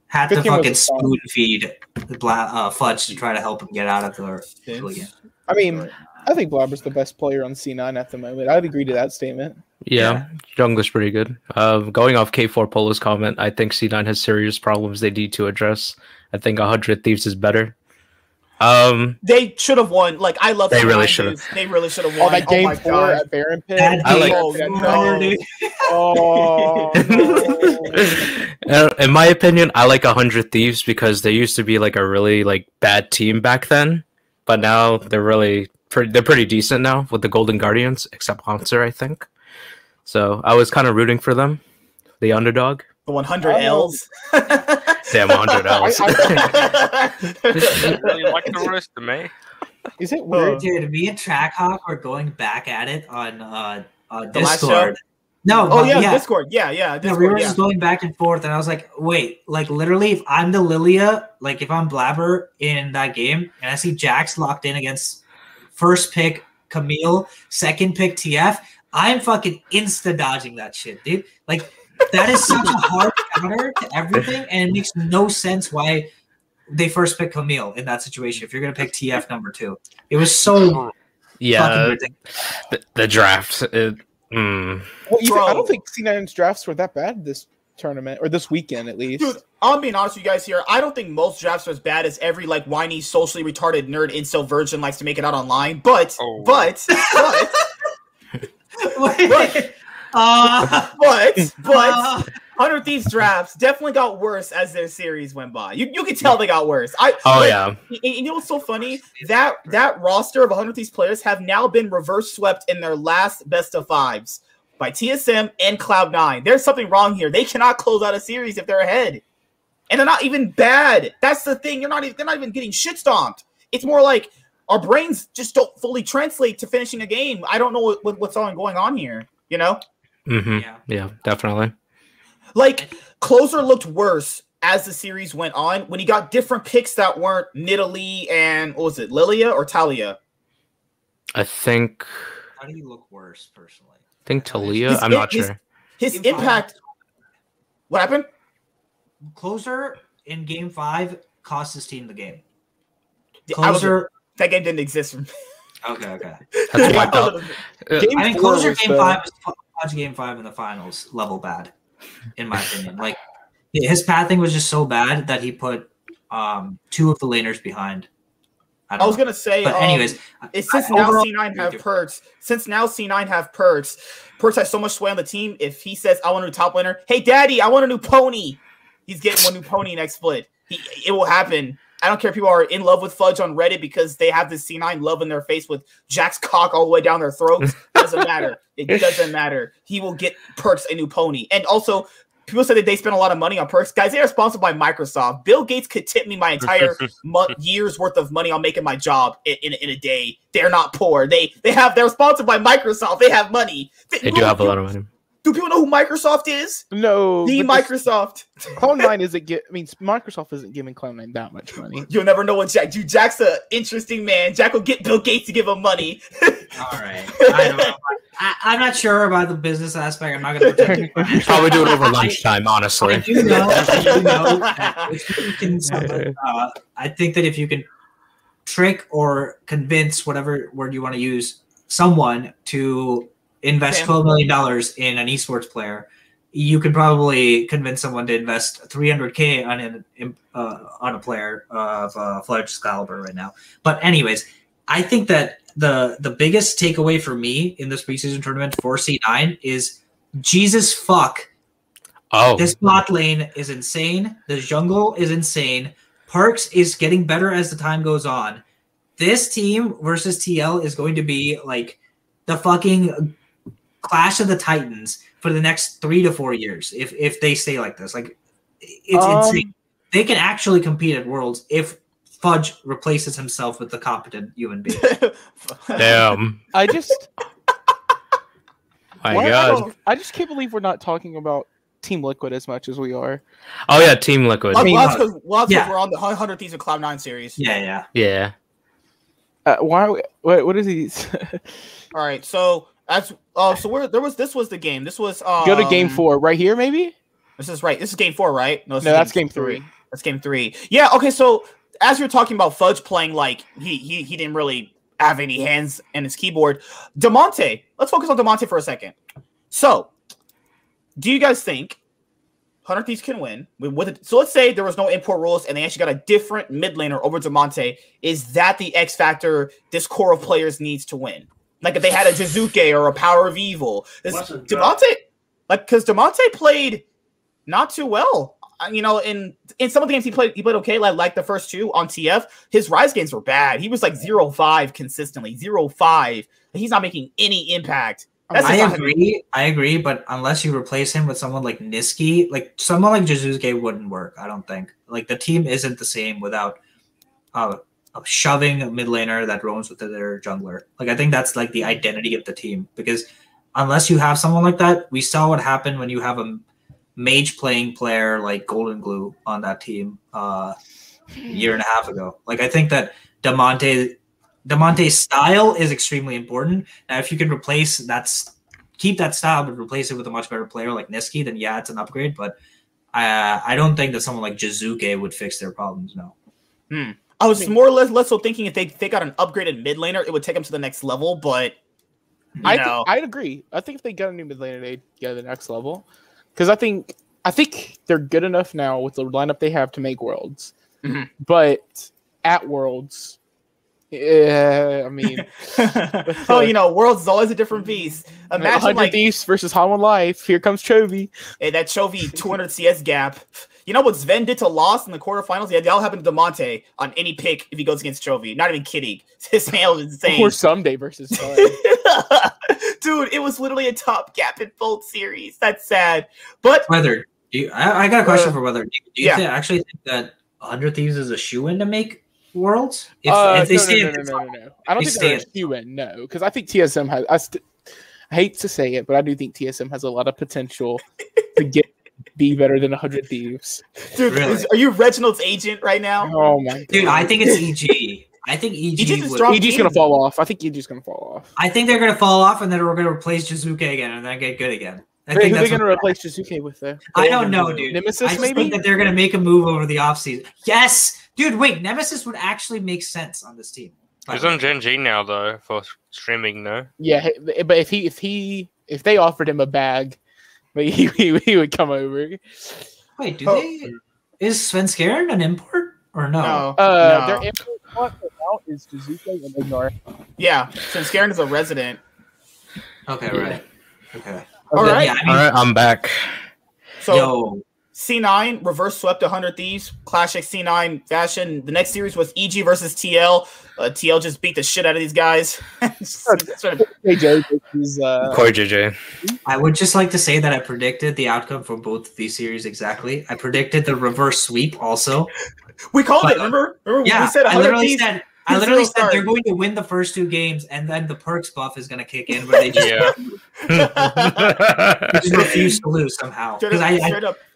had to fucking spoon feed Fudge to try to help him get out of the game. I mean, I think Blaber's the best player on C9 at the moment. I'd agree to that statement. Yeah, jungle's pretty good. Going off K4 Polo's comment, I think C9 has serious problems they need to address. I think 100 Thieves is better. They should have won. Like, I love they really should have. They really should have won. Oh, that game four at Baron Pit. In my opinion, I like 100 Thieves because they used to be like a really like bad team back then, but now they're really pretty decent now with the Golden Guardians, except Hanser, I think. So I was kind of rooting for them, the underdog. The 100 L's. Damn, 100 L's. You like the roast, man. Is it weird? Dude, me and Trackhawk are going back at it on Discord. No. Oh, yeah, Discord. Yeah, Discord. No, we were just going back and forth, and I was like, wait, like literally, if I'm the Lilia, like if I'm Blaber in that game, and I see Jax locked in against first pick Camille, second pick TF, I'm fucking insta-dodging that shit, dude. Like, that is such a hard counter to everything, and it makes no sense why they first pick Camille in that situation. If you're going to pick TF number 2, it was so fucking ridiculous. The draft. Well, I don't think C9's drafts were that bad this tournament, or this weekend at least. Dude, I'm being honest with you guys here. I don't think most drafts are as bad as every like whiny, socially retarded nerd incel virgin likes to make it out online, but 100 Thieves drafts definitely got worse as their series went by. You could tell they got worse. And you know what's so funny? That roster of 100 Thieves players have now been reverse swept in their last best of 5s by TSM and Cloud9. There's something wrong here. They cannot close out a series if they're ahead, and they're not even bad. That's the thing. They're not even getting shit stomped. It's more like our brains just don't fully translate to finishing a game. I don't know what's going on here. You know? Mm-hmm. Yeah, definitely. Like, Closer looked worse as the series went on when he got different picks that weren't Nidalee and, what was it, Lilia or Talia? I think... How do you look worse, personally? I think Talia? I'm not sure. His impact... What happened? Closer in Game 5 cost his team the game. Closer... That game didn't exist for me. Okay. That's what I thought. I mean, Closer game 5 was Fudge game 5 in the finals level bad, in my opinion. Like, his pathing was just so bad that he put 2 of the laners behind. I was gonna say, but anyways, since now C9 have Perkz has so much sway on the team. If he says, "I want a new top laner," hey daddy, I want a new pony. He's getting one new pony next split. It will happen. I don't care if people are in love with Fudge on Reddit because they have this C9 love in their face with Jack's cock all the way down their throats. Doesn't matter. It doesn't matter. He will get Perkz a new pony. And also, people said that they spent a lot of money on Perkz. Guys, they are sponsored by Microsoft. Bill Gates could tip me my entire year's worth of money on making my job in a day. They're not poor. They're sponsored by Microsoft. They have money. They do have a lot of money. Do people know who Microsoft is? No. Microsoft. Cloud9 Microsoft isn't giving Cloud9 that much money. You'll never know what Jack's an interesting man. Jack will get Bill Gates to give him money. All right. I don't know. I'm not sure about the business aspect. I'm not going to probably do it over lunchtime, honestly. I do know that if you can, I think that if you can trick or convince, whatever word you want to use, someone to invest $12 million in an esports player, you could probably convince someone to invest $300K on a player of Fudge's caliber right now. But anyways, I think that the biggest takeaway for me in this preseason tournament for C9 is Jesus fuck. Oh, this bot lane is insane. The jungle is insane. Perkz is getting better as the time goes on. This team versus TL is going to be like the fucking Clash of the Titans for the next 3 to 4 years if they stay like this. Like, it's insane. They can actually compete at Worlds if Fudge replaces himself with the competent human being. Damn. I just can't believe we're not talking about Team Liquid as much as we are. Oh yeah, Team Liquid. I mean, because we're on the 100 Thieves of Cloud9 series. Yeah. Why? What is he? All right, so that's this was the game. This was go to game 4 right here, maybe. This is game 4, right? No, that's game three. That's game 3. Yeah. Okay, so. As you're talking about Fudge playing like he didn't really have any hands in his keyboard. Damonte, let's focus on Damonte for a second. So, do you guys think 100 Thieves can win? So let's say there was no import rules and they actually got a different mid laner over Damonte. Is that the X factor this core of players needs to win? Like if they had a Jizuke or a Power of Evil, because Damonte played not too well. You know, in some of the games he played okay, like the first two on TF. His Rise games were bad. He was like 0-5 consistently, 0-5. He's not making any impact. I agree, but unless you replace him with someone like Nisqy, like someone like Jizuke wouldn't work, I don't think. Like the team isn't the same without shoving a mid laner that roams with their jungler. Like I think that's like the identity of the team, because unless you have someone like that, we saw what happened when you have a mage playing player like Golden Glue on that team a year and a half ago. Like I think that Damonte's style is extremely important. Now if you can keep that style but replace it with a much better player like Nisqy, then yeah, it's an upgrade, but I don't think that someone like Jizuke would fix their problems. I was more or less so thinking if they got an upgraded mid laner, it would take them to the next level, but I'd agree. I think if they got a new mid laner, they'd get to the next level. Because I think they're good enough now with the lineup they have to make Worlds. Mm-hmm. But at Worlds, Worlds is always a different beast. Imagine 100 Thieves versus Hollow Life. Here comes Chovy. Hey, that Chovy 200 CS gap. You know what Zven did to Lost in the quarterfinals? Yeah, that'll happen to Damonte on any pick if he goes against Chovy. Not even kidding. His nail is insane. Or Ssumday versus Dude, it was literally a top gap in both series. That's sad. But Weather, I got a question for Weather. Do you actually think that 100 Thieves is a shoe-in to make Worlds? No. I don't think they're a shoe-in, no. Because I think TSM has... I hate to say it, but I do think TSM has a lot of potential to be better than 100 Thieves. Dude, really? Are you Reginald's agent right now? Oh, my God. Dude, I think it's EG. I think EG's going to fall off. I think EG's going to fall off. I think they're going to fall off, and then we're going to replace Jizuke again, and then get good again. Who are they going to replace Jizuke with, though? I don't know, dude. Nemesis, maybe? I think that they're going to make a move over the offseason. Yes! Dude, wait. Nemesis would actually make sense on this team. He's on Gen.G now, though, for streaming, though. Yeah, but if they offered him a bag, he would come over. Wait, is Sven scared an import or no? No. Their import right now is Jizuke and Ignar. Yeah, Sven Skaren is a resident. Okay, right. Okay. All right. Yeah, I'm back. So C9 reverse swept 100 Thieves, classic C9 fashion. The next series was EG versus TL. TL just beat the shit out of these guys. JJ. I would just like to say that I predicted the outcome for both of these series exactly. I predicted the reverse sweep also. We called it. Remember? Yeah, we said 100 Thieves. I literally said they're going to win the first two games, and then the Perkz buff is going to kick in where they just, just refuse to lose somehow.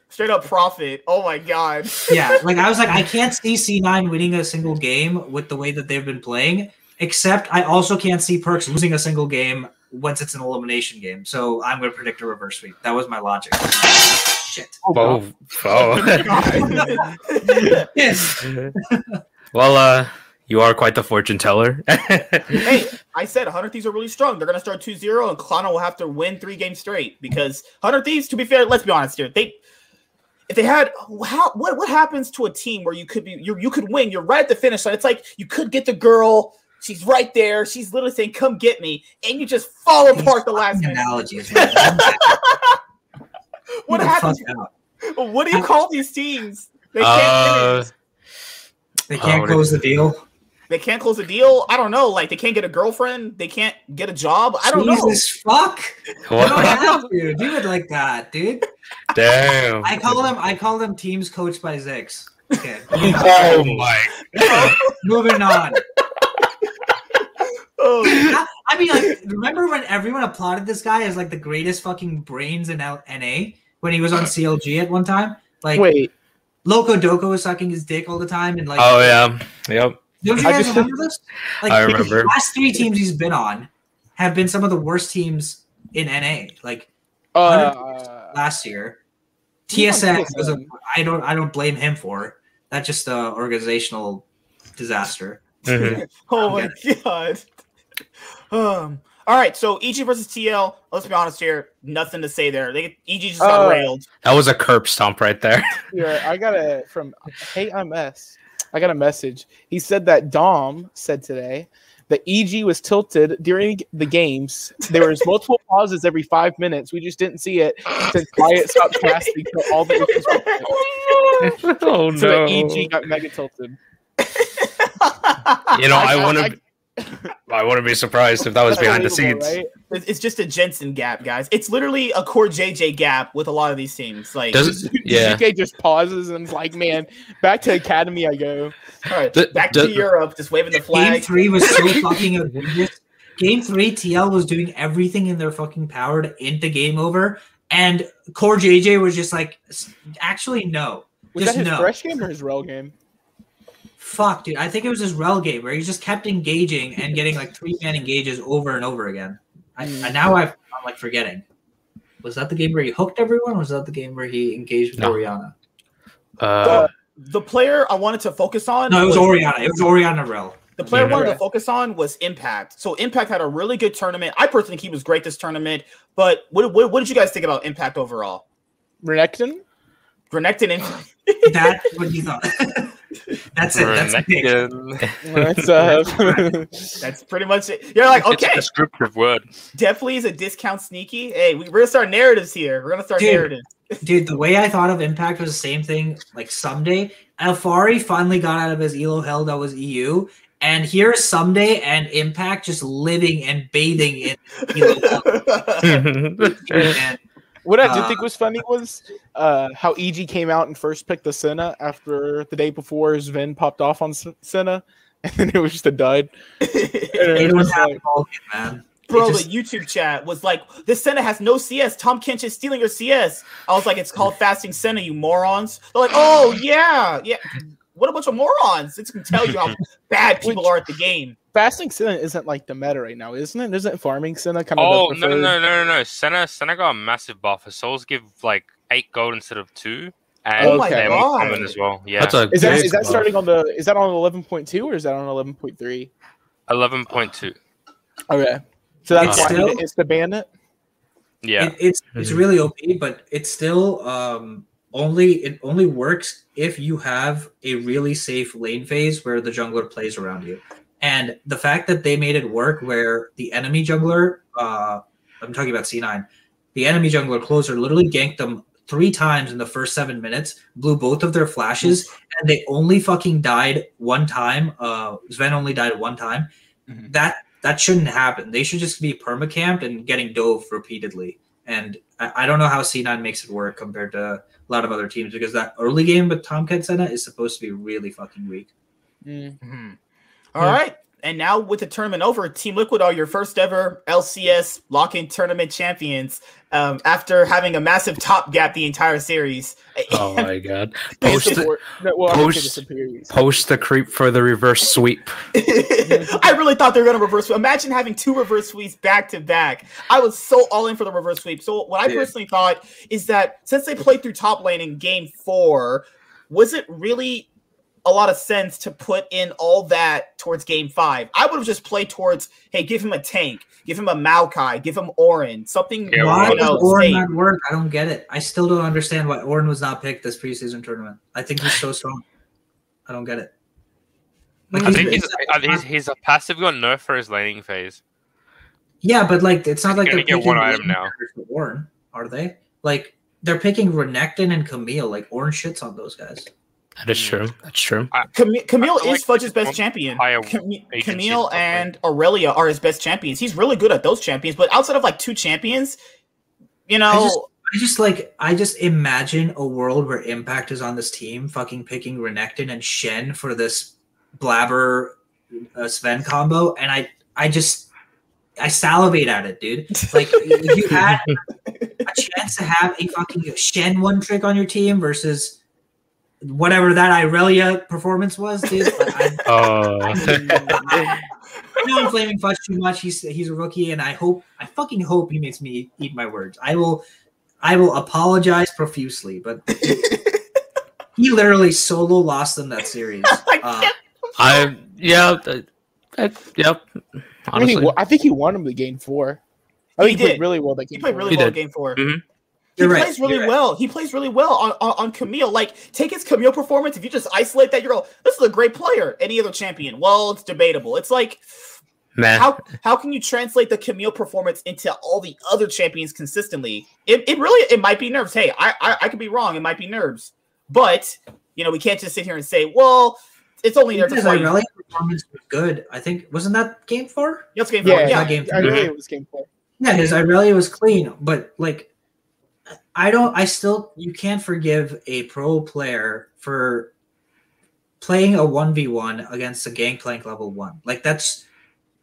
Straight up profit. Oh my God. Yeah. Like I was like, I can't see C9 winning a single game with the way that they've been playing, except I also can't see Perkz losing a single game once it's an elimination game. So I'm going to predict a reverse sweep. That was my logic. Shit. Oh. Yes. Well, you are quite the fortune teller. Hey, I said 100 Thieves are really strong. They're going to start 2-0, and Klano will have to win 3 games straight because 100 Thieves, to be fair, let's be honest here. What happens to a team where you could be you could win? You're right at the finish line. It's like you could get the girl. She's right there. She's literally saying, "Come get me," and you just fall apart the last minute. Analogies. What happens? What do you call these teams? They can't finish. They can't close the deal. They can't close the deal. I don't know. Like, they can't get a girlfriend. They can't get a job. I don't know. Jesus fuck! What? I don't have to do it like that, dude. Damn. I call them teams coached by Ziggs. Okay. Oh my. Moving on. Oh. I mean, like, remember when everyone applauded this guy as like the greatest fucking brains in NA when he was on CLG at one time? Like, wait, Loco Doco was sucking his dick all the time, and like, oh yeah, yep. Don't you guys remember this? Like, I remember. The last 3 teams he's been on have been some of the worst teams in NA. Like, last year, TSM was a. I don't blame him for it. That's just an organizational disaster. Mm-hmm. Oh my god. All right, so EG versus TL. Let's be honest here. Nothing to say there. EG just got railed. That was a curb stomp right there. Yeah, I got from Hey MS. I got a message. He said that Dom said today that EG was tilted during the games. There was multiple pauses every 5 minutes. We just didn't see it since Riot stopped casting till all the issues were fixed. Oh no! So EG got mega tilted. You know, I wouldn't be surprised if that was behind the scenes. Right? It's just a Jensen gap, guys. It's literally a core JJ gap with a lot of these teams. Like, UK just pauses and is like, man, back to academy I go. All right, back to Europe, just waving the flag. Game 3 was so fucking outrageous. Game 3, TL was doing everything in their fucking power to end the game over, and core JJ was just like, actually no. Was that his fresh game or his rel game? Fuck, dude. I think it was his rel game where he just kept engaging and getting like 3-man engages over and over again. I'm like forgetting. Was that the game where he hooked everyone? Or was that the game where he engaged with Orianna? The player I wanted to focus on. No, it was Orianna. It was Orianna rel. The player I wanted to focus on was Impact. So Impact had a really good tournament. I personally think he was great this tournament. But what did you guys think about Impact overall? Renekton and that's what you thought. That's it. That's pretty much it. You're like, okay. It's a descriptive word. Definitely is a discount sneaky. Hey, we're going to start narratives here. We're going to start narratives. Dude, the way I thought of Impact was the same thing. Like, Ssumday, Alphari finally got out of his ELO hell that was EU. And here's Ssumday and Impact just living and bathing in ELO hell. And, what I did think was funny was how EG came out and first picked the Senna after the day before Zven popped off on Senna, and then it was just a dud. It was like, man. Bro, the YouTube chat was like, this Senna has no CS. Tom Kench is stealing your CS. I was like, it's called fasting Senna, you morons. They're like, oh, yeah. What a bunch of morons. It's going to tell you how bad people are at the game. Fasting Senna isn't like the meta right now, isn't it? Isn't farming Senna kind of the preferred? No. Senna got a massive buff. Her souls give like 8 gold instead of 2. And oh my god! Common as well. Yeah. Is that starting on the? Is that on 11.2 or is that on 11.3? 11.2. Okay, so that's it's the bandit. Yeah, it's really OP, but it's still only works if you have a really safe lane phase where the jungler plays around you. And the fact that they made it work where the enemy jungler, I'm talking about C9, the enemy jungler Closer literally ganked them 3 times in the first 7 minutes, blew both of their flashes, and they only fucking died one time. Zven only died one time. Mm-hmm. That shouldn't happen. They should just be permacamped and getting dove repeatedly. And I don't know how C9 makes it work compared to a lot of other teams because that early game with Tom Kench Senna is supposed to be really fucking weak. Mm-hmm. All right, And now with the tournament over, Team Liquid are your first ever LCS lock-in tournament champions after having a massive top gap the entire series. Oh, my God. Post the creep for the reverse sweep. I really thought they were going to reverse sweep. Imagine having two reverse sweeps back-to-back. I was so all in for the reverse sweep. So what I personally thought is that since they played through top lane in Game 4, was it really a lot of sense to put in all that towards Game 5? I would have just played towards, hey, give him a tank, give him a Maokai, give him Orin, something. Yeah, why does Orin not work? I don't get it. I still don't understand why Orin was not picked this preseason tournament. I think he's so strong. I don't get it. Like, I think he's a passive got nerf for his laning phase. Yeah, but like it's not like they're picking one item now. Orin, are they? Like they're picking Renekton and Camille. Like Orin shits on those guys. That is true. That's true. Camille is Fudge's best champion. Camille and Aurelia are his best champions. He's really good at those champions, but outside of like two champions, you know, I just imagine a world where Impact is on this team, fucking picking Renekton and Shen for this Blaber Zven combo, and I salivate at it, dude. Like if you had a chance to have a fucking Shen one trick on your team versus whatever that Irelia performance was, dude. I'm flaming Fudge too much. He's a rookie, and I fucking hope he makes me eat my words. I will apologize profusely, but he literally solo lost them that series. Honestly, I think he won him the Game 4. I mean, he played really well. Game 4. Mm-hmm. He plays really well. He plays really well on Camille. Like, take his Camille performance. If you just isolate that, you're all, this is a great player. Any other champion? Well, it's debatable. It's like, how can you translate the Camille performance into all the other champions consistently? It really might be nerves. Hey, I could be wrong. It might be nerves. But, you know, we can't just sit here and say, well, it's only nerves. Irelia performance was good. I think, wasn't that Game 4? Yeah, it's Game 4. Yeah, Game 4. Irelia was Game 4. Yeah, his Irelia was clean, but like, you can't forgive a pro player for playing a 1v1 against a Gangplank level 1. Like that's,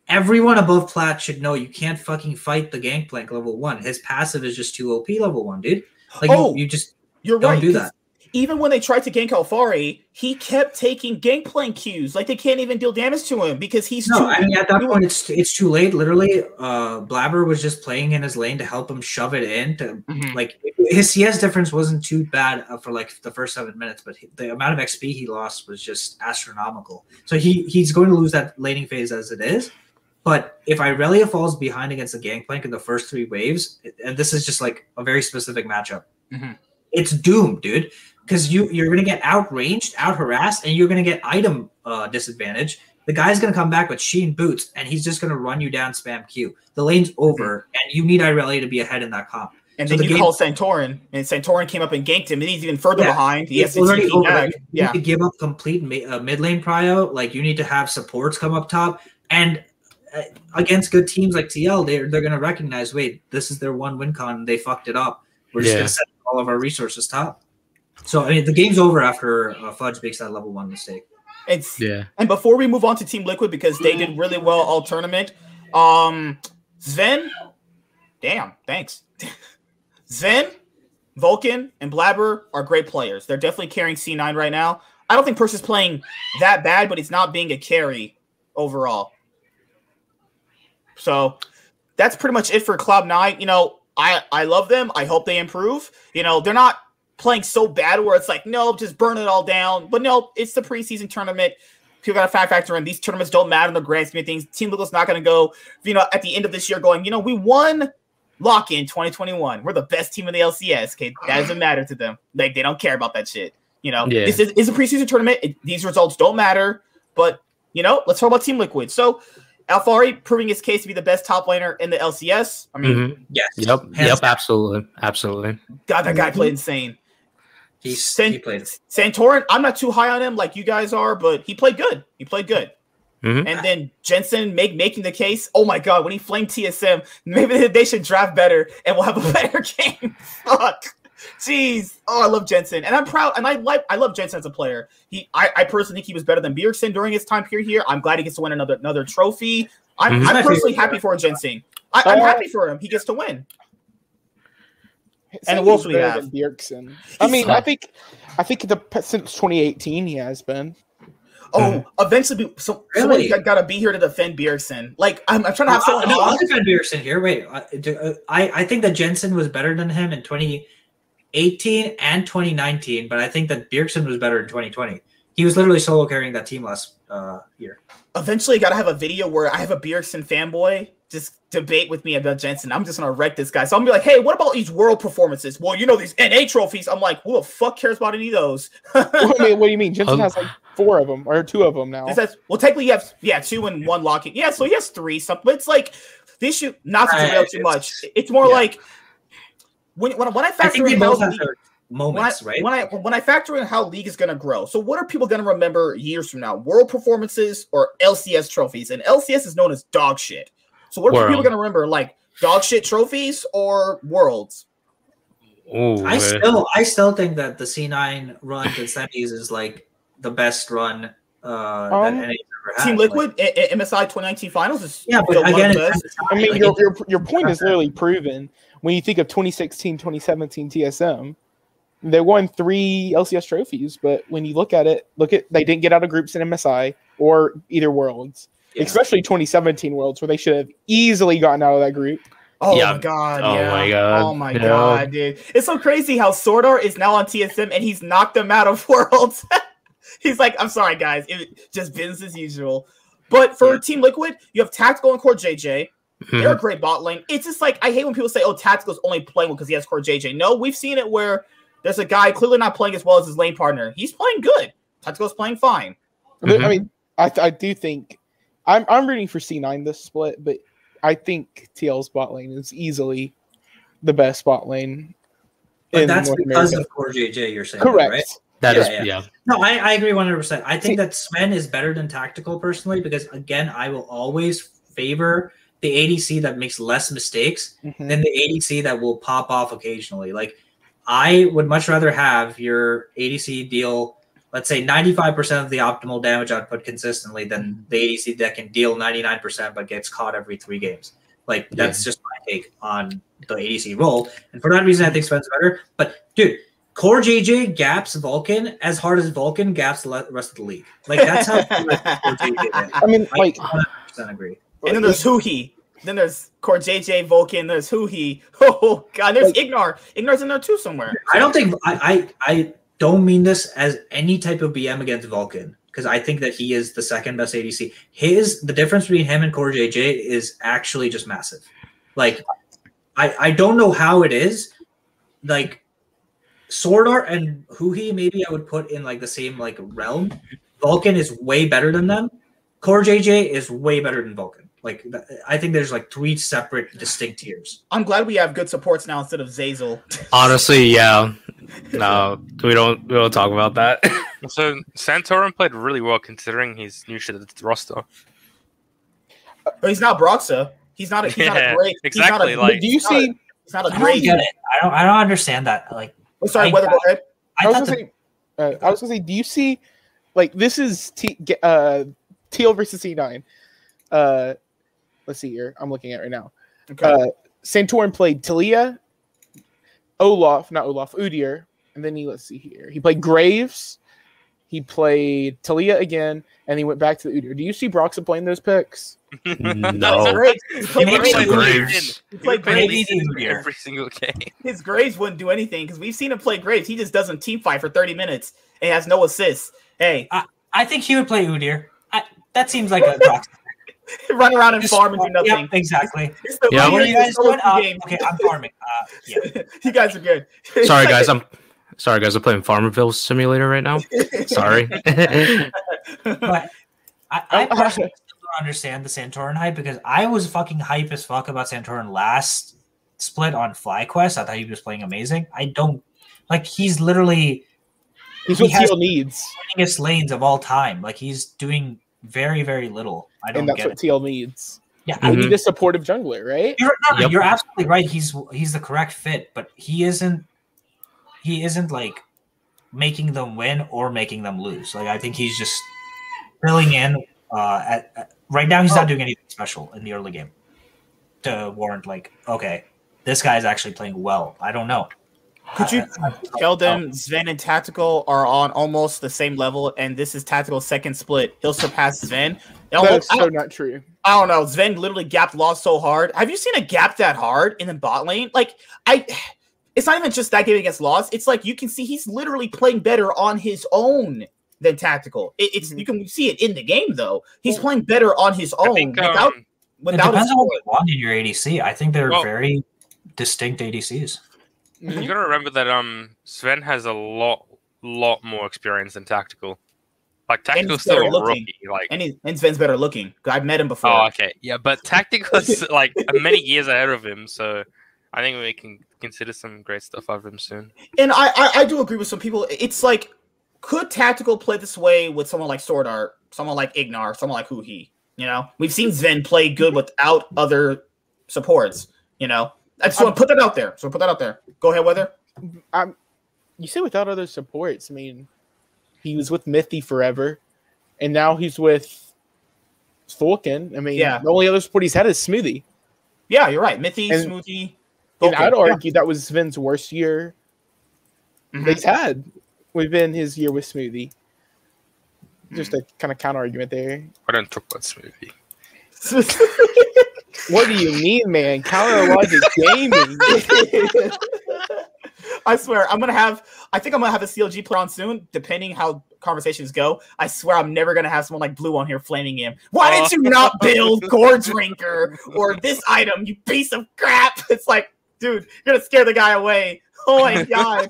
everyone above plat should know you can't fucking fight the Gangplank level 1. His passive is just too OP level 1, dude. Like you just don't do that. Even when they tried to gank Alphari, he kept taking Gangplank cues. Like they can't even deal damage to him because he's at that point it's too late. Literally, Blaber was just playing in his lane to help him shove it in. Like his CS difference wasn't too bad for like the first 7 minutes, but the amount of XP he lost was just astronomical. So he's going to lose that laning phase as it is. But if Irelia falls behind against the Gangplank in the first 3 waves, and this is just like a very specific matchup, it's doomed, dude. Because you're going to get outranged, out-harassed, and you're going to get item disadvantage. The guy's going to come back with Sheen boots, and he's just going to run you down, spam Q. The lane's over, and you need Irelia to be ahead in that comp. And so then you call Santorin, and Santorin came up and ganked him, and he's even further behind. It's already over. You need to give up complete mid-lane prio. Like, you need to have supports come up top. And against good teams like TL, they're going to recognize, wait, this is their one win con. They fucked it up. We're just going to set all of our resources top. So, I mean, the game's over after Fudge makes that level 1 mistake. And before we move on to Team Liquid, because they did really well all tournament, Zven, damn, thanks. Zven, Vulcan, and Blaber are great players. They're definitely carrying C9 right now. I don't think Perkz is playing that bad, but he's not being a carry overall. So, that's pretty much it for Cloud9. You know, I love them. I hope they improve. You know, they're not playing so bad where it's like, no, just burn it all down. But no, it's the preseason tournament. People got to factor in. These tournaments don't matter in the grand scheme of things. Team Liquid's not going to go, you know, at the end of this year going, you know, we won lock-in 2021. We're the best team in the LCS. Okay, that doesn't matter to them. Like, they don't care about that shit. You know, This is a preseason tournament. These results don't matter. But, you know, let's talk about Team Liquid. So, Alphari proving his case to be the best top laner in the LCS. I mean, yes. Yep, absolutely. Absolutely. God, that guy played insane. He played. Santorin, I'm not too high on him like you guys are, but he played good. And then Jensen making the case. Oh, my God. When he flamed TSM, maybe they should draft better and we'll have a better game. Fuck. Jeez. Oh, I love Jensen. And I'm proud. And I love Jensen as a player. I personally think he was better than Bjergsen during his time period here. I'm glad he gets to win another trophy. I'm personally happy for Jensen. I'm happy for him. He gets to win. And what we have? Bjergsen. I mean, I think since 2018 he has been. Oh, eventually, so really? Somebody got to be here to defend Bjergsen. Like, I'm trying to have someone. No, I'll defend Bjergsen here. Wait, I think that Jensen was better than him in 2018 and 2019, but I think that Bjergsen was better in 2020. He was literally solo carrying that team last year. Eventually, I got to have a video where I have a Bjergsen fanboy just debate with me about Jensen. I'm just going to wreck this guy. So I'm going to be like, hey, what about these world performances? Well, you know, these NA trophies. I'm like, who the fuck cares about any of those? Wait, what do you mean? Jensen has like 4 of them or 2 of them now. Says, well, technically, you have 2 and 1 locking. Yeah, so he has 3. But it's like, the issue, not to derail too much. It's more like, when I factor in how moments, right? When I factor in how League is going to grow. So what are people going to remember years from now? World performances or LCS trophies? And LCS is known as dog shit. So what are people going to remember, like dog shit trophies or worlds? Ooh, I still think that the C9 run to semis is like the best run that NA's ever had. Team Liquid, like, MSI 2019 finals is but again, the best. I mean, your point is literally proven when you think of 2016, 2017 TSM. They won 3 LCS trophies, but when you look at they didn't get out of groups in MSI or either worlds. Especially 2017 Worlds, where they should have easily gotten out of that group. Oh, my God. Oh, my God, dude. It's so crazy how Sword Art is now on TSM, and he's knocked them out of Worlds. He's like, I'm sorry, guys. It just business as usual. But for Team Liquid, you have Tactical and Core JJ. They're a great bot lane. It's just like, I hate when people say, oh, Tactical's only playing because he has Core JJ. No, we've seen it where there's a guy clearly not playing as well as his lane partner. He's playing good. Tactical's playing fine. I mean, I do think... I'm rooting for C9 this split, but I think TL's bot lane is easily the best bot lane. But that's because of Core JJ, you're saying. Correct. Right? That is, No, I agree 100%. I think that Sven is better than Tactical personally because, again, I will always favor the ADC that makes less mistakes than the ADC that will pop off occasionally. Like, I would much rather have your ADC deal... let's say 95% of the optimal damage output consistently than the ADC that can deal 99% but gets caught every 3 games. Like, that's just my take on the ADC role. And for that reason, I think Sven's better. But, dude, Core JJ gaps Vulcan as hard as Vulcan gaps the rest of the league. Like, that's how Core JJ is. I mean, like, I 100% agree. And then there's Huhi. Then there's Core JJ, Vulcan, there's Huhi. Oh, God, there's Ignar. Ignar's in there, too, somewhere. I don't think – I don't mean this as any type of BM against Vulcan, because I think that he is the second best ADC. The difference between him and Core JJ is actually just massive. Like, I don't know how it is. Like, Sword Art and Huhi, maybe I would put in like the same like realm. Vulcan is way better than them. Core JJ is way better than Vulcan. Like, I think there's like 3 separate distinct tiers. I'm glad we have good supports now instead of Zazel. Honestly, yeah. No, we don't talk about that. So Santorum played really well considering he's new to the roster. But he's not Broxa. He's not a great. Exactly. He's not a, like, do you see? He's not a great. I don't understand that. Like, oh, sorry, Weather. Go ahead. I was gonna say, do you see? Like, this is TL versus C9. Let's see here. I'm looking at it right now. Okay. Santorum played Talia. Udyr, and then he played Graves, he played Talia again, and he went back to the Udyr. Do you see Broxa playing those picks? No. Great. He played Graves every single game. His Graves wouldn't do anything because we've seen him play Graves. He just doesn't team fight for 30 minutes and has no assists. Hey, I think he would play Udyr. That seems like a Broxa. Run around and farm and do nothing. Yep, exactly. What are you guys doing? Okay, I'm farming. You guys are good. Sorry, guys. I'm playing Farmerville Simulator right now. Sorry. But I personally don't understand the Santorum hype because I was fucking hype as fuck about Santorum last split on FlyQuest. I thought he was playing amazing. I don't like. He's literally. He's what he needs. The winningest lanes of all time. Like, he's doing very, very little. TL needs. Yeah, I need a supportive jungler, right? You're absolutely right. He's the correct fit, but he isn't he isn't like making them win or making them lose. Like I think he's just filling in. Right now, he's not doing anything special in the early game to warrant like, okay, this guy's actually playing well. I don't know. Could you tell them Zven and Tactical are on almost the same level, and this is Tactical's second split? He'll surpass Zven. That's so not true. I don't know. Zven literally gapped lost so hard. Have you seen a gap that hard in the bot lane? Like, it's not even just that game against Lost. It's like you can see he's literally playing better on his own than Tactical. You can see it in the game though. He's playing better on his own. Without it depends on what you want in your ADC. I think they're very distinct ADCs. You gotta remember that Zven has a lot more experience than Tactical. Like Tactical's still a rookie, like, and Sven's better looking. I've met him before. Oh, okay, yeah, but Tactical's like many years ahead of him, so I think we can consider some great stuff out of him soon. And I do agree with some people. It's like, could Tactical play this way with someone like Sword Art, someone like Ignar, someone like Huhi? You know, we've seen Zven play good without other supports. You know. I just want to put that out there. So put that out there. Go ahead, Weather. You say without other supports. I mean, he was with Mythy forever, and now he's with Vulcan. I mean, the only other support he's had is Smoothie. Yeah, you're right. Mythy, Smoothie. And I'd argue that was Sven's worst year he's had within his year with Smoothie. Just a kind of counter argument there. I don't talk about Smoothie. What do you mean, man? Counter logic gaming. I swear, I think I'm gonna have a CLG player on soon, depending how conversations go. I swear, I'm never gonna have someone like Blue on here flaming him. Why did you not build Gore Drinker or this item, you piece of crap? It's like, dude, you're gonna scare the guy away. Oh my god.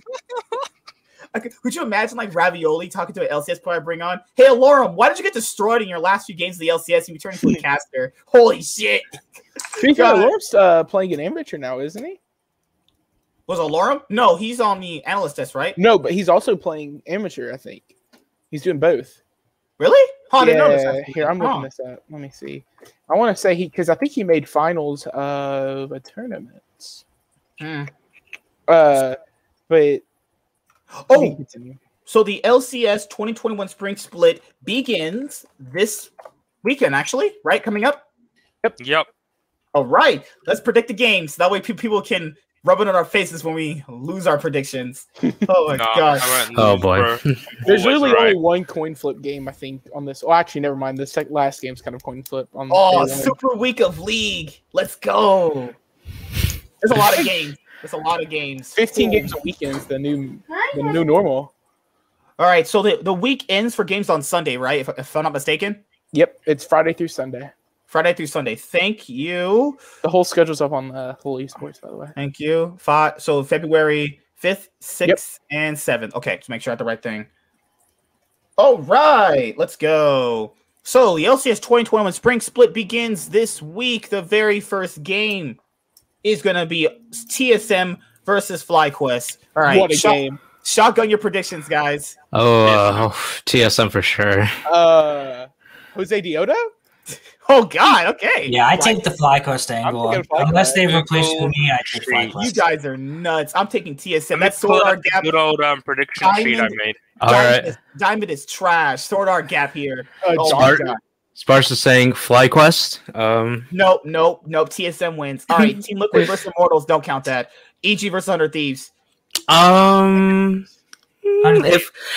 Could you imagine like Ravioli talking to an LCS player I bring on? Hey, Alorum, why did you get destroyed in your last few games of the LCS and you turned into a caster? Holy shit. Alorum's playing in Amateur now, isn't he? Was Alorum? No, he's on the analyst desk, right? No, but he's also playing Amateur, I think. He's doing both. Really? Huh, I didn't notice that. Here, I'm looking this up. Let me see. I want to say because I think he made finals of a tournament. But... Oh, so the LCS 2021 spring split begins this weekend, actually, right? Coming up? Yep. All right. Let's predict the games. That way people can rub it on our faces when we lose our predictions. Oh, my gosh. Oh, boy. There's really only one coin flip game, I think, on this. Oh, actually, never mind. This last game's kind of coin flip. Super week of League. Let's go. There's a lot of games. It's a lot of games. 15 games a weekend is the new normal. All right, so the week ends for games on Sunday, right? If I'm not mistaken. Yep, it's Friday through Sunday. Friday through Sunday. Thank you. The whole schedule's up on the whole esports, by the way. Thank you. So February 5th, 6th, and 7th. Okay, just make sure I have the right thing. All right, let's go. So the LCS 2021 Spring Split begins this week. The very first game is going to be TSM versus FlyQuest. All right. What a game. Shotgun your predictions, guys. Oh, TSM for sure. Jose Diodo? Oh, God. Okay. Yeah, I take the FlyQuest angle. Unless they replace me, I take FlyQuest. You guys are nuts. I'm taking TSM. That's Sword Art Gap. Good old prediction sheet I made. All right. Diamond is trash. Sword Art Gap here. Sparks is saying FlyQuest. Nope. TSM wins. All right, Team Liquid versus Immortals. Don't count that. EG versus 100 Thieves. If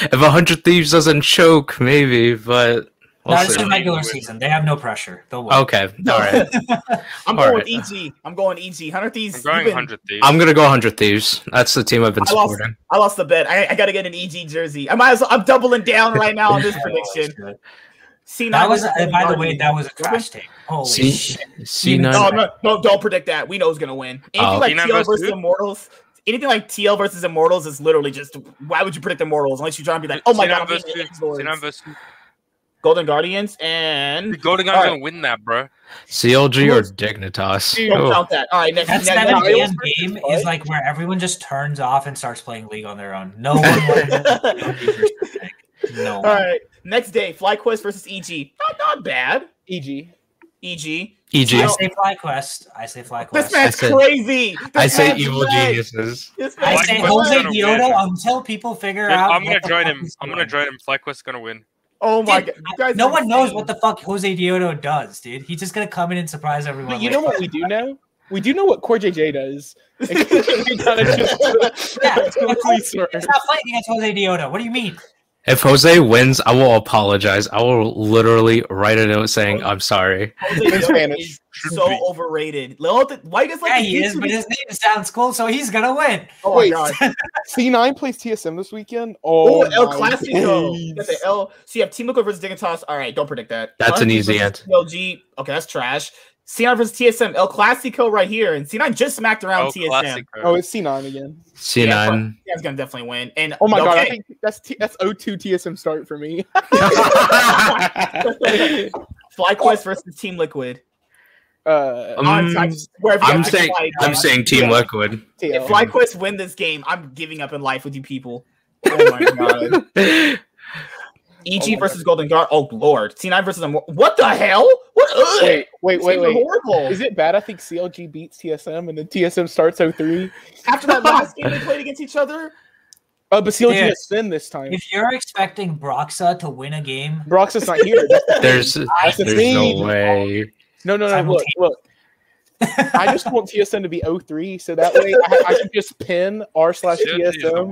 100 Thieves doesn't choke, maybe, but... That's a regular season. They have no pressure. They'll win. Okay, all right. I'm going EG. 100 Thieves. I'm going to go 100 Thieves. That's the team I've been supporting. I lost the bet. I got to get an EG jersey. I'm doubling down right now on this prediction. C9 that was, by the way, that was a trash take. Holy shit. C9. No, don't predict that. We know who's going to win. Anything like TL versus Immortals is literally just, why would you predict Immortals unless you're trying to be like, oh my God, I'm versus Golden Guardians and... The Golden Guardians going to win that, bro. CLG or Dignitas. Don't count that. All right, next, 7 p.m. game is like where everyone just turns off and starts playing League on their own. No one wins. No. All right. Next day, FlyQuest versus EG. Not bad. EG. EG. I say FlyQuest. This man's crazy. I say evil geniuses. I say Jose Diodo until people figure out. I'm gonna join him. FlyQuest's gonna win. Oh my god! No one knows what the fuck Jose Diodo does, dude. He's just gonna come in and surprise everyone. But you know what we do know? We do know what Core JJ does. It's not fighting against Jose Diodo. What do you mean? If Jose wins, I will apologize. I will literally write a note saying I'm sorry. Jose is so overrated. Why does he is, but his name sounds cool, so he's gonna win. Oh wait, my god. C9 plays TSM this weekend. Oh, El Clasico. That's an L. So you have Team Liquid versus Dignitas. All right, don't predict that. That's an easy answer. LG. Okay, that's trash. C9 versus TSM, El Clasico right here, and C9 just smacked around TSM. Classico. Oh, it's C9 again. C9. Yeah, it's gonna definitely win. And oh my god, I think that's 0-2 TSM start for me. FlyQuest versus Team Liquid. I'm saying Team Liquid. If FlyQuest win this game, I'm giving up in life with you people. Oh my god. EG versus Golden Guard. Oh lord. C9 versus them. What the hell? What? Wait. Horrible. Is it bad? I think CLG beats TSM and then TSM starts 0-3. After that last game they played against each other? But CLG has Finn this time. If you're expecting Broxa to win a game, Broxa's not here. There's no way. No. Look. I just want TSM to be 0-3, so that way I can just pin r/TSM to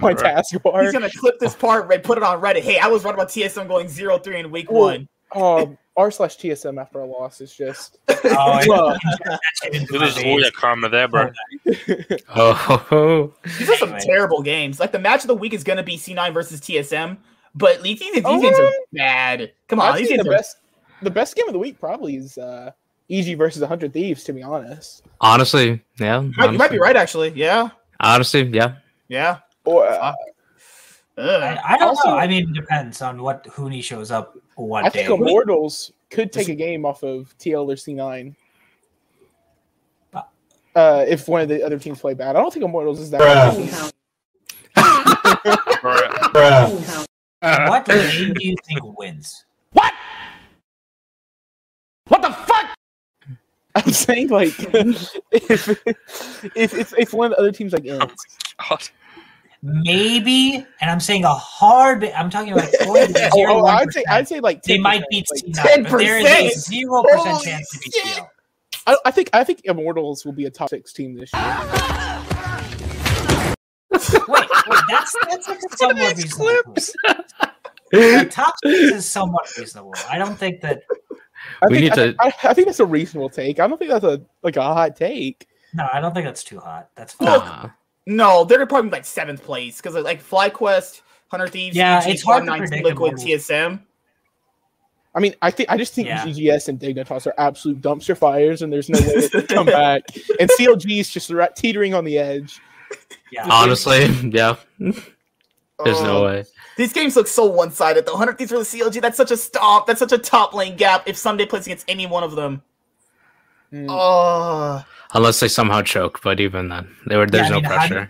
my taskbar. He's gonna clip this part and put it on Reddit. Hey, I was right about TSM going 0-3 in week one. r/TSM after a loss is just. There's a karma there, bro. Oh, these are some terrible games. Like the match of the week is gonna be C9 versus TSM, but these games are bad. Come on, these games are best. The best game of the week probably is. EG versus 100 Thieves, to be honest. Honestly, yeah. You might be right, actually. Yeah. Honestly, yeah. Yeah. Or I don't know. I mean, it depends on who shows up what day. I think Immortals could take a game off of TL or C9 if one of the other teams play bad. I don't think Immortals is that bad. What game do you think wins? What? What the fuck? I'm saying, like, if one of the other teams, like, ends. Maybe, and I'm saying I'm talking about 40 to 0. I'd say, like, 10%, they might beat C9, but there is a 0% chance to beat TL. I think Immortals will be a top 6 team this year. Wait, that's like a somewhat reasonable. Top 6 is somewhat reasonable. I don't think that... I think that's a reasonable take. I don't think that's a hot take. No, I don't think that's too hot. That's fine. No, they're probably like 7th place because like FlyQuest, 100 Thieves, EG, it's hard to predict Liquid, TSM. I mean, I just think GGS and Dignitas are absolute dumpster fires, and there's no way they can come back. And CLG is just teetering on the edge. Yeah. Honestly, yeah. There's no way. These games look so one-sided. The 100 Thieves versus CLG, that's such a stomp. That's such a top lane gap if Ssumday plays against any one of them. Unless they somehow choke, but even then, there's no pressure.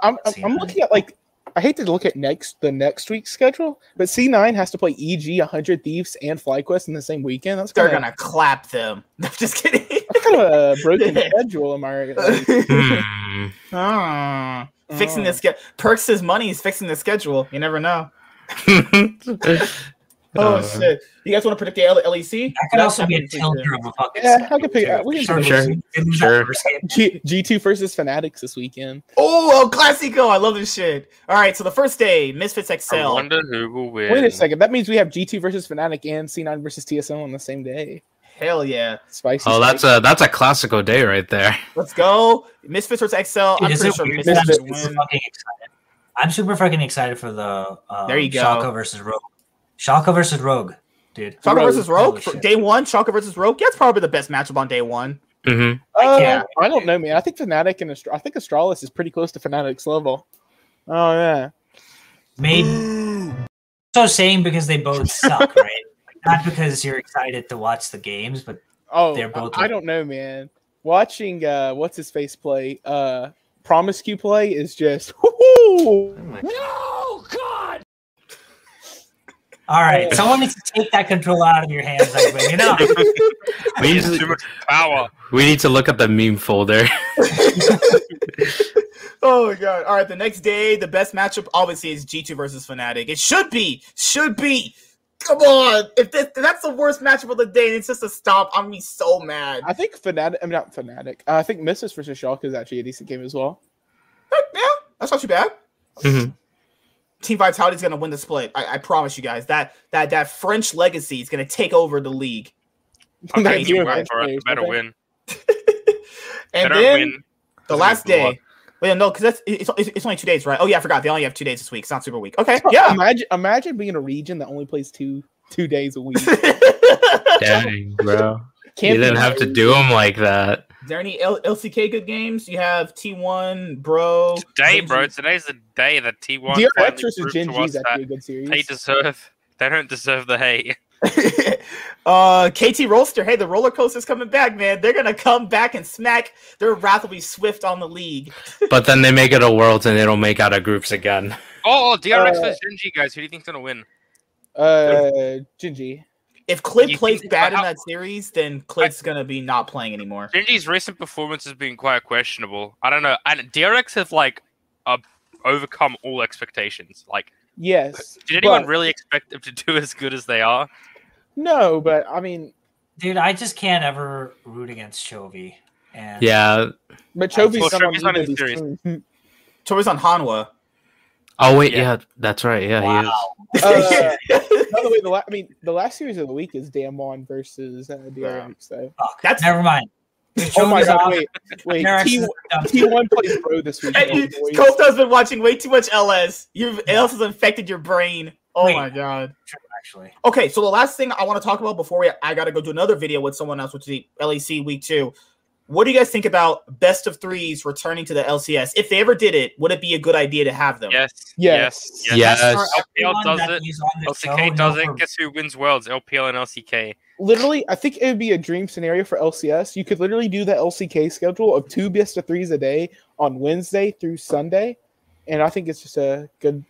I'm looking at, like, I hate to look at the next week's schedule, but C9 has to play EG, 100 Thieves, and FlyQuest in the same weekend. They're going to clap them. I'm just kidding. That's kind of a broken schedule, am I right? Fixing this Perkz' money is fixing the schedule. You never know. Shit! You guys want to predict the LEC? That could also be a tilter of a fucking. Yeah, I could pick it. We can sure. G2 versus Fnatic this weekend. Oh, Classico! I love this shit. All right, so the first day, Misfits XL. I wonder who will win. Wait a second. That means we have G2 versus Fnatic and C9 versus TSM on the same day. Hell yeah. Spicy. Oh, that's a Classico day right there. Let's go. Misfits versus XL. I'm super fucking excited for the Schalke versus Rogue, dude. Schalke versus Rogue? For day one, Schalke versus Rogue? Yeah, it's probably the best matchup on day one. Mm-hmm. I don't know, man. I think Fnatic and Astralis is pretty close to Fnatic's level. Oh, yeah. Maybe. So saying because they both suck, right? Not because you're excited to watch the games, but they're both. I don't know, man. Watching what's his face play, Promiscu play is just. Oh my God. All right, someone needs to take that control out of your hands. Like, you know, we need too much power. We need to look up the meme folder. Oh my god! All right, the next day, the best matchup obviously is G2 versus Fnatic. It should be, Come on! If that's the worst matchup of the day, and it's just a stop, I'm gonna be so mad. I think Fnatic. I mean, not Fnatic. I think Misfits versus Schalke is actually a decent game as well. Yeah, that's not too bad. Mm-hmm. Team Vitality is gonna win the split. I promise you guys that French legacy is gonna take over the league. Okay, you better win. And then the last day. Wait, no, because that's it's only 2 days, right? Oh yeah, I forgot. They only have 2 days this week. It's not super week. Okay, yeah. Imagine being in a region that only plays two days a week. Dang, bro. You didn't have to do them like that. Is there any LCK good games? You have T1, bro. Today, Gen.G. Bro. Today's the day that T1 finally proved to us that a good series. They don't deserve the hate. KT Rollster, hey, the roller coaster's coming back, man. They're gonna come back and smack. Their wrath will be swift on the league. But then they make it a world and they don't make out of groups again. Oh, DRX versus Gen.G, guys. Who do you think's gonna win? Gen.G. If Clip plays bad in that series, then Clip's going to be not playing anymore. Gen.G's recent performance has been quite questionable. I don't know. And DRX have, overcome all expectations. Yes. Did anyone really expect them to do as good as they are? No, but, I mean... Dude, I just can't ever root against Chovy. And... Yeah. But Chovy's not in the series. Chovy's on Hanwha. Oh, wait, yeah, that's right. Yeah, wow. He is. By the way, the last series of the week is Damwon versus DRX. So. That's never mind. Oh my god! Wait. T1 plays Bro this week. Cole's been watching way too much LS. LS has infected your brain. Oh my god! Actually, okay. So the last thing I want to talk about before I gotta go do another video with someone else, which is the LEC Week 2. What do you guys think about best of threes returning to the LCS? If they ever did it, would it be a good idea to have them? Yes. LPL does it. LCK does it. Guess who wins worlds? LPL and LCK. Literally, I think it would be a dream scenario for LCS. You could literally do the LCK schedule of 2 best of threes a day on Wednesday through Sunday, and I think it's just a good.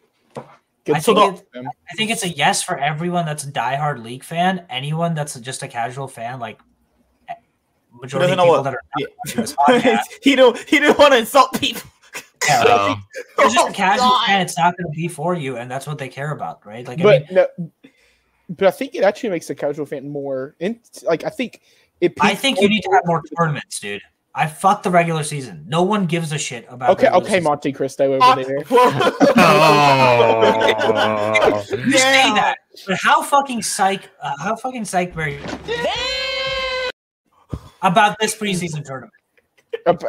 I think it's a yes for everyone that's a diehard League fan. Anyone that's just a casual fan, majority of people that are he didn't want to insult people. Yeah, you're just a casual fan. It's not going to be for you, and that's what they care about, right? But I think it actually makes the casual fan more. I think you need to have more tournaments, dude. I fucked the regular season. No one gives a shit about. Okay, Monte Cristo over there. You say that, but how fucking psyched were you? About this preseason tournament.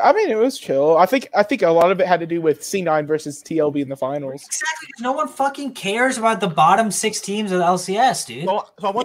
I mean, it was chill. I think a lot of it had to do with C9 versus TLB in the finals. Exactly. No one fucking cares about the bottom 6 teams of the LCS, dude. I will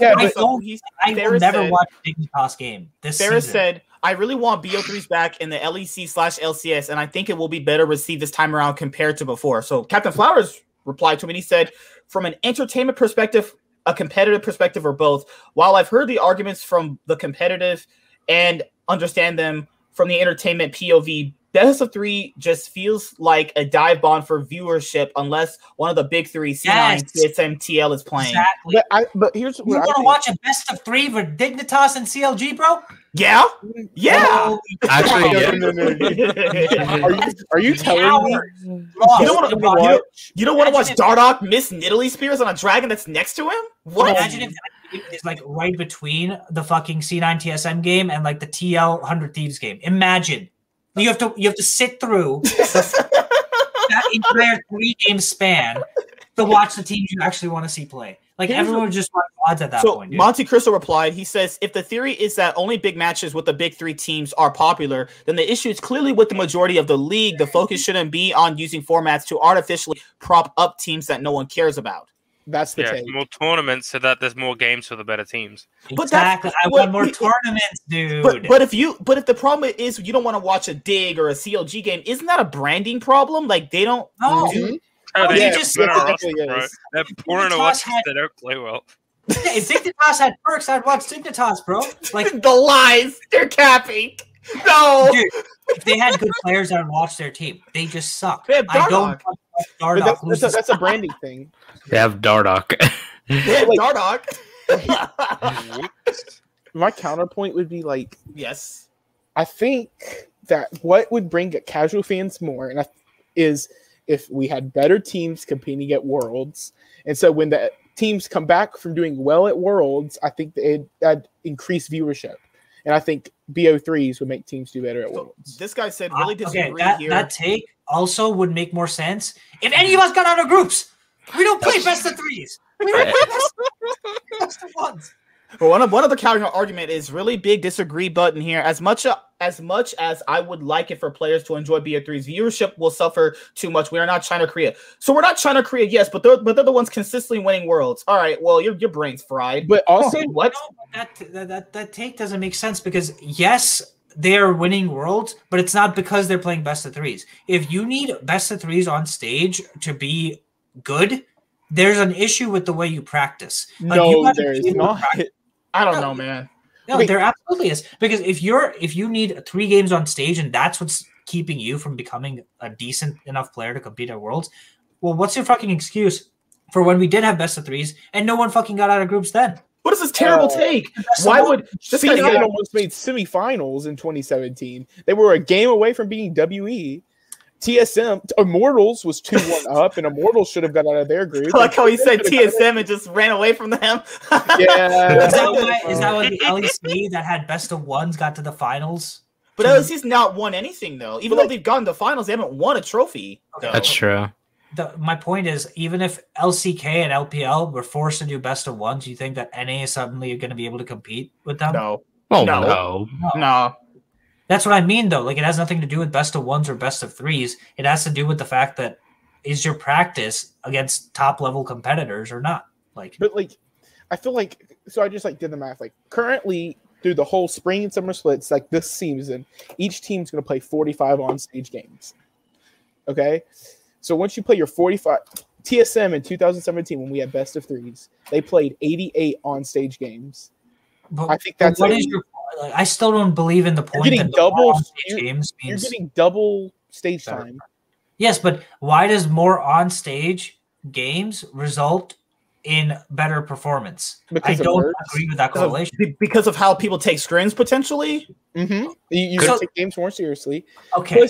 never watch a Dignitas game this season. Said, I really want BO3s back in the LEC/LCS, and I think it will be better received this time around compared to before. So Captain Flowers replied to him, and he said, from an entertainment perspective, a competitive perspective, or both, while I've heard the arguments from the competitive and understand them from the entertainment POV, Best of 3 just feels like a dive bomb for viewership unless one of the big 3, C9, TSM, TL, is playing. Exactly. But here's what I think. You want to watch a Best of 3 for Dignitas and CLG, bro? Yeah. Oh, actually, yeah. Are you telling me? You don't want to watch Dardock miss Nidalee Spears on a dragon that's next to him? What? Imagine if it's right between the fucking C9 TSM game and the TL 100 Thieves game. Imagine. You have to sit through that entire 3-game span to watch the teams you actually want to see play. Everyone just odds at that point. Dude. Monte Cristo replied. He says, "If the theory is that only big matches with the big 3 teams are popular, then the issue is clearly with the majority of the league. The focus shouldn't be on using formats to artificially prop up teams that no one cares about." That's the take. More tournaments so that there's more games for the better teams. Exactly. I want more tournaments, dude. But if the problem is you don't want to watch a Dig or a CLG game, isn't that a branding problem? They don't. They're pouring a watch that don't play well. If Dignitas had Perkz, I'd watch Dignitas, bro. The lies, they're capping. No, dude, if they had good players, I'd watch their team. They just suck. They have Dardock. That's a branding thing. They have Dardock. Yeah, Dardock. My counterpoint would be like, yes, I think that what would bring casual fans more and is if we had better teams competing at Worlds. And so when the teams come back from doing well at Worlds, I think that'd increase viewership. And I think BO3s would make teams do better at Worlds. This guy said really disagree here. That take also would make more sense if any of us got out of groups. We don't play best of threes. We don't play best of ones. Well, one of the counter argument is really big disagree button here. As much as I would like it for players to enjoy BO3's viewership will suffer too much. We are not China Korea. So we're not China Korea, yes, but they're the ones consistently winning Worlds. All right, well, your brain's fried. But also what? No, that take doesn't make sense because yes, they are winning Worlds, but it's not because they're playing best of threes. If you need best of threes on stage to be good, there's an issue with the way you practice. Like, no, there is not. I don't know, man. No, there absolutely is. Because if you need 3 games on stage and that's what's keeping you from becoming a decent enough player to compete at Worlds, well, what's your fucking excuse for when we did have best of threes and no one fucking got out of groups then? What is this terrible take? Why would this guy almost made semifinals in 2017? They were a game away from being WE. TSM Immortals was 2-1 up, and Immortals should have got out of their group. I like how he said TSM and just ran away from them. Yeah, is that why the LEC that had best of ones got to the finals? But LEC's not won anything though. Even though they've gotten to finals, they haven't won a trophy. Okay. That's true. My point is, even if LCK and LPL were forced to do best of ones, you think that NA is suddenly going to be able to compete with them? No. Oh no. That's what I mean, though. Like, it has nothing to do with best of ones or best of threes. It has to do with the fact that is your practice against top-level competitors or not. I feel like – so I just, did the math. Like, currently, through the whole spring and summer splits, this season, each team's going to play 45 on-stage games. Okay? So once you play your 45 – TSM in 2017, when we had best of threes, they played 88 on-stage games. But I think that's – I still don't believe in the point that double stage games means. You're getting double stage time. Yes, but why does more on-stage games result in better performance? Because I don't agree with that correlation. Because of how people take screens, potentially? Mm-hmm. You should take games more seriously. Okay.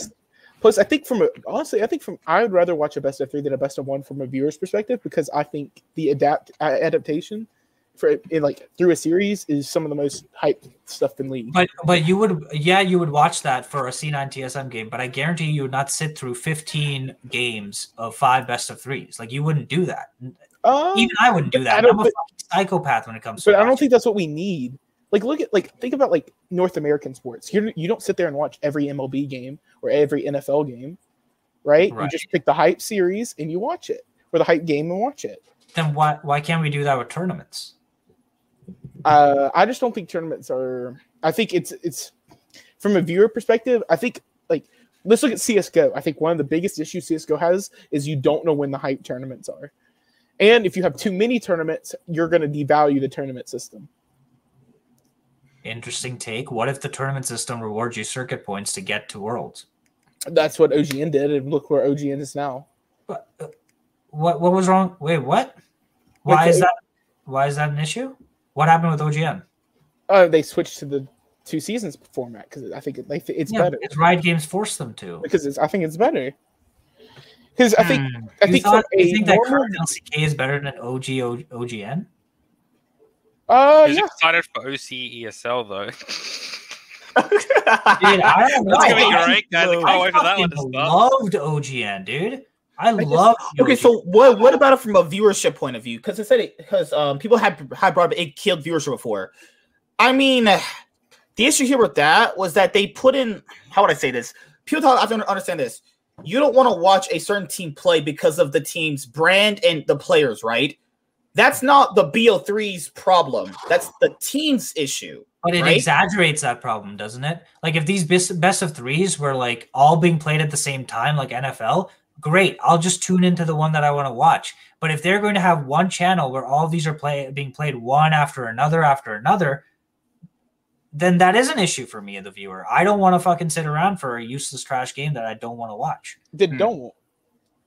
Plus I think I would rather watch a best of three than a best of one from a viewer's perspective because I think the adaptation – through a series is some of the most hyped stuff in league. But you would watch that for a C9 TSM game, but I guarantee you would not sit through 15 games of 5 best of threes. Like, you wouldn't do that. Even I wouldn't do that. I'm a fucking psychopath when it comes to that. But I don't think that's what we need. Like, think about North American sports. You don't sit there and watch every MLB game or every NFL game, right? You just pick the hype series and you watch it, or the hype game and watch it. Then why can't we do that with tournaments? I just don't think tournaments are. I think it's from a viewer perspective. I think let's look at CS:GO. I think one of the biggest issues CS:GO has is you don't know when the hype tournaments are, and if you have too many tournaments, you're going to devalue the tournament system. Interesting take. What if the tournament system rewards you circuit points to get to Worlds? That's what OGN did, and look where OGN is now. But what was wrong? Wait, what? Why is that an issue? What happened with OGN? Oh, they switched to the 2 seasons format because I think it's better. Because Riot Games forced them to. Because I think it's better. Because I think that current LCK is better than OGN. Who's excited for OCESL though? Dude, I don't know. That's gonna be great, guys. I can't wait for that one to start. Loved OGN, dude. I love. Okay, so what about it from a viewership point of view? Because I said it because people had brought up it killed viewership before. I mean, the issue here with that was that they put in. How would I say this? People have to understand this. You don't want to watch a certain team play because of the team's brand and the players, right? That's not the BO3's problem. That's the team's issue. But it exaggerates that problem, doesn't it? Like if these best of threes were all being played at the same time, like NFL. Great, I'll just tune into the one that I want to watch. But if they're going to have one channel where all these are being played one after another, then that is an issue for me as the viewer. I don't want to fucking sit around for a useless trash game that I don't want to watch. They don't.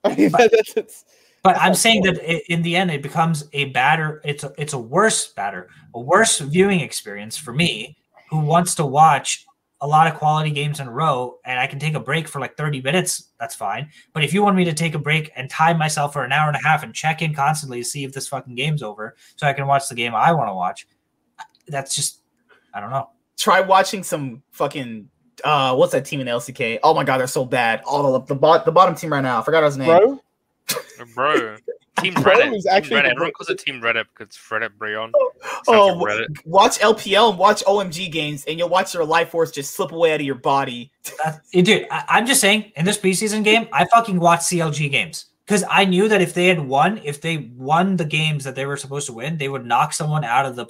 I mean, but, that's, But I'm saying that in the end, it becomes a batter. It's a worse batter, a worse viewing experience for me, who wants to watch a lot of quality games in a row, and I can take a break for like 30 minutes. That's fine. But if you want me to take a break and time myself for an hour and a half and check in constantly to see if this fucking game's over so I can watch the game I want to watch, that's just, I don't know. Try watching some fucking, what's that team in the LCK? Oh my God, they're so bad. Oh, the bottom team right now. I forgot his name. Bro? Bro. Team Reddit. Everyone calls it Team Reddit because it's Reddit Breon. Oh, Reddit. Watch LPL and watch OMG games, and you'll watch your life force just slip away out of your body. Dude, I'm just saying, in this preseason game, I fucking watched CLG games because I knew that if they won the games that they were supposed to win, they would knock someone out of the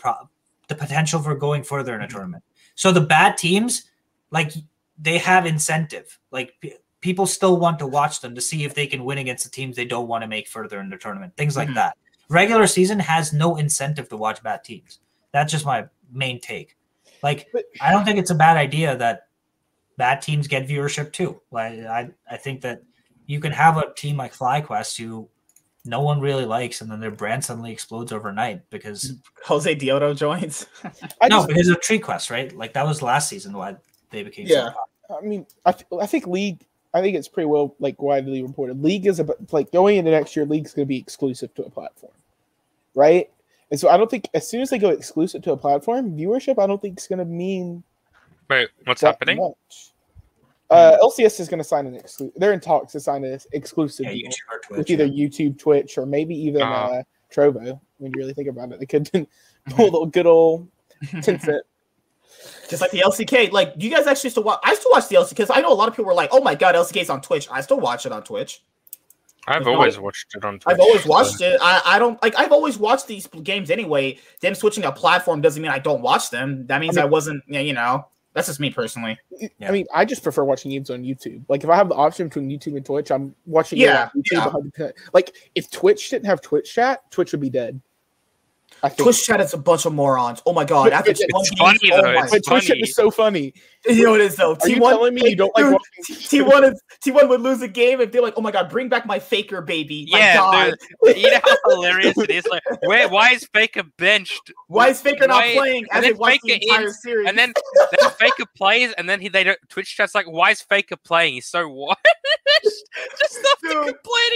potential for going further in a tournament. So the bad teams, like, they have incentive. Like, people still want to watch them to see if they can win against the teams they don't want to make further in the tournament. Things like that. Regular season has no incentive to watch bad teams. That's just my main take. Like, I don't think it's a bad idea that bad teams get viewership too. Like, I think that you can have a team like FlyQuest who no one really likes, and then their brand suddenly explodes overnight because Jose Diodo joins. Because of Tree Quest, right? Like, that was last season why they became so popular. I mean, I think League. I think it's pretty well, like, widely reported. League is about, like, going into next year, League's going to be exclusive to a platform, right? And so I don't think as soon as they go exclusive to a platform, viewership, I don't think it's going to mean. Wait, what's happening? Much. LCS is going to sign an exclusive. They're in talks to sign an exclusive deal with either YouTube, Twitch, or maybe even Trovo. When you really think about it, they could pull a good old 10 cent. Just like the LCK, like, you guys actually still watch? I still watch the LCK because I know a lot of people were like, "Oh my God, LCK's on Twitch." I still watch it on Twitch. I've always watched it. I don't like. I've always watched these games anyway. Them switching a platform doesn't mean I don't watch them. That means I wasn't. You know, that's just me personally. I mean, I just prefer watching games on YouTube. Like, if I have the option between YouTube and Twitch, I'm watching. Yeah. Like, if Twitch didn't have Twitch chat, Twitch would be dead. Twitch chat is a bunch of morons. Oh my God. Twitch chat is so funny. You know what it is, though? Are you telling me you don't like watching? T1 would lose a game if they're like, "Oh my God, bring back my Faker, baby." Yeah, dude, you know how hilarious it is? Like, why is Faker benched? Why is Faker not playing? And then Faker ends, and then Faker plays, and then Twitch chat's like, "Why is Faker playing? He's so washed." Just stop complaining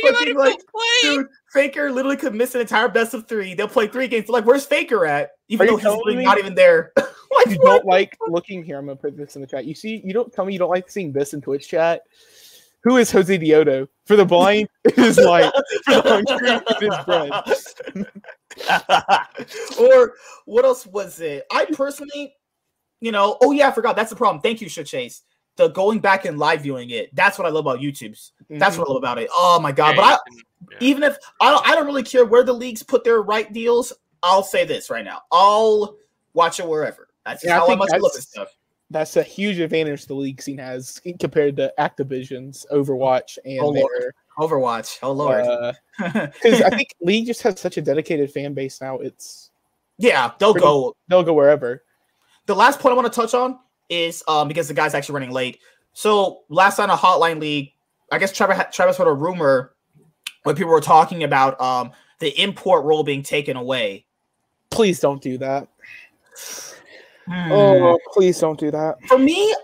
about him not playing. Dude, Faker literally could miss an entire best of three. They'll play 3 games. They're like, "Where's Faker at?" Even though he's literally not even there. Like, you don't like looking here. I'm gonna put this in the chat. You see, you don't tell me you don't like seeing this in Twitch chat. Who is Jose Diodo? For the blind, it is light. For the hungry, it is bread. Or what else was it? I personally, I forgot. That's the problem. Thank you, Chase. The going back and live viewing it. That's what I love about YouTube's. That's what I love about it. Oh my God. Yeah, but even if I don't really care where the leagues put their right deals, I'll say this right now. I'll watch it wherever. That's just how much I love this stuff. That's a huge advantage the league scene has compared to Activision's Overwatch and Overwatch. Oh Lord. Because I think League just has such a dedicated fan base now. They'll go wherever. The last point I want to touch on is because the guy's actually running late. So last night on Hotline League, I guess Travis heard a rumor when people were talking about the import role being taken away. Please don't do that. Oh, please don't do that. For me,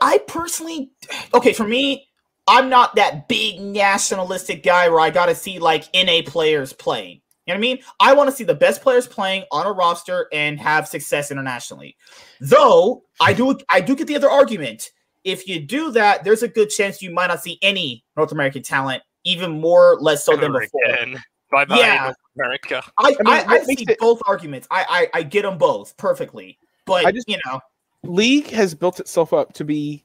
I'm not that big nationalistic guy where I got to see like NA players playing. You know what I mean? I want to see the best players playing on a roster and have success internationally. Though, I do get the other argument. If you do that, there's a good chance you might not see any North American talent, even more less so than before. Bye-bye, North America. I see both arguments. I get them both perfectly. But, League has built itself up to be,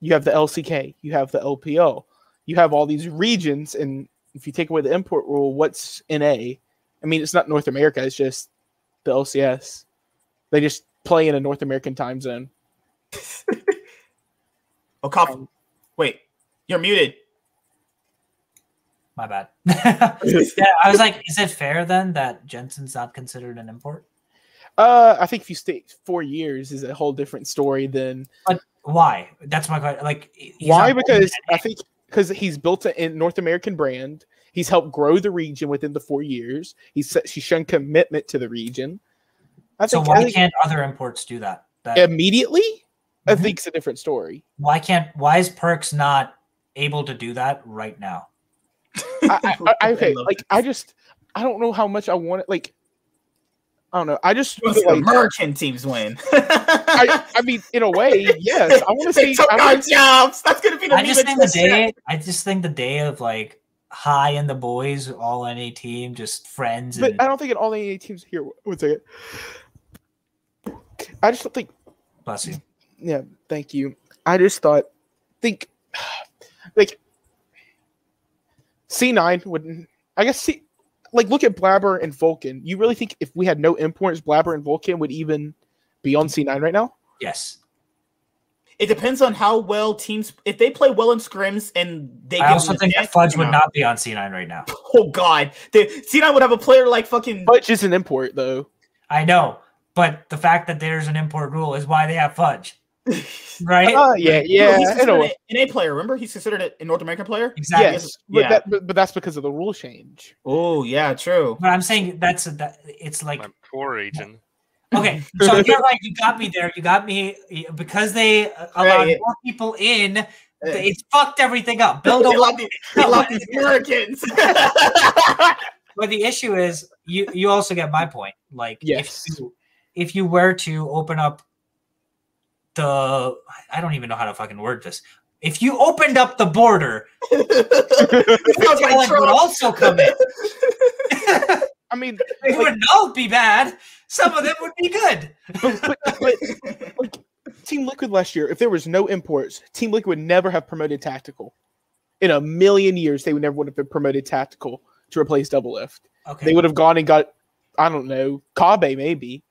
you have the LCK, you have the LPL, you have all these regions, and if you take away the import rule, what's NA? I mean, it's not North America. It's just the LCS. They just play in a North American time zone. Wait, you're muted. My bad. Yeah, I was like, is it fair then that Jensen's not considered an import? I think if you stay 4 years is a whole different story than. But why? That's my question. Like, why? Because I think because he's built a North American brand. He's helped grow the region within the 4 years. She's shown commitment to the region. So why can't other imports do that? Immediately? Mm-hmm. I think it's a different story. Why is Perkz not able to do that right now? I don't know how much I want it. Like, I don't know. I just the American teams win. I mean, in a way, yes. I want to see our jobs. That's gonna be. I just think the day of like high and the boys, all NA team, just friends. But I don't think all NA teams here would say it. I just don't think. Bless you. Yeah, thank you. I just think like C9 wouldn't. I guess C. Like, look at Blaber and Vulcan. You really think if we had no imports, Blaber and Vulcan would even be on C9 right now? Yes. It depends on how well teams... If they play well in scrims and they... I also think that Fudge would not be on C9 right now. Oh, God. C9 would have a player like fucking... Fudge is an import, though. I know. But the fact that there's an import rule is why they have Fudge. Right? Yeah. He's considered an NA player, remember? He's considered a North American player? Exactly. Yes, yeah. But that's because of the rule change. Oh, yeah, true. But I'm saying that's it's like... My poor region. Okay, so you're right. You got me there. You got me because they allowed more people in. It's fucked everything up. They love these Americans. But the issue is, you also get my point. Like, yes. If you were to open up I don't even know how to fucking word this. If you opened up the border, talent would also come in. I mean, they would not be bad. Some of them would be good. But like, Team Liquid last year, if there was no imports, Team Liquid would never have promoted Tactical. In a million years, they would never would have been promoted Tactical to replace Double Lift. Okay. They would have gone and got, I don't know, Kabe maybe.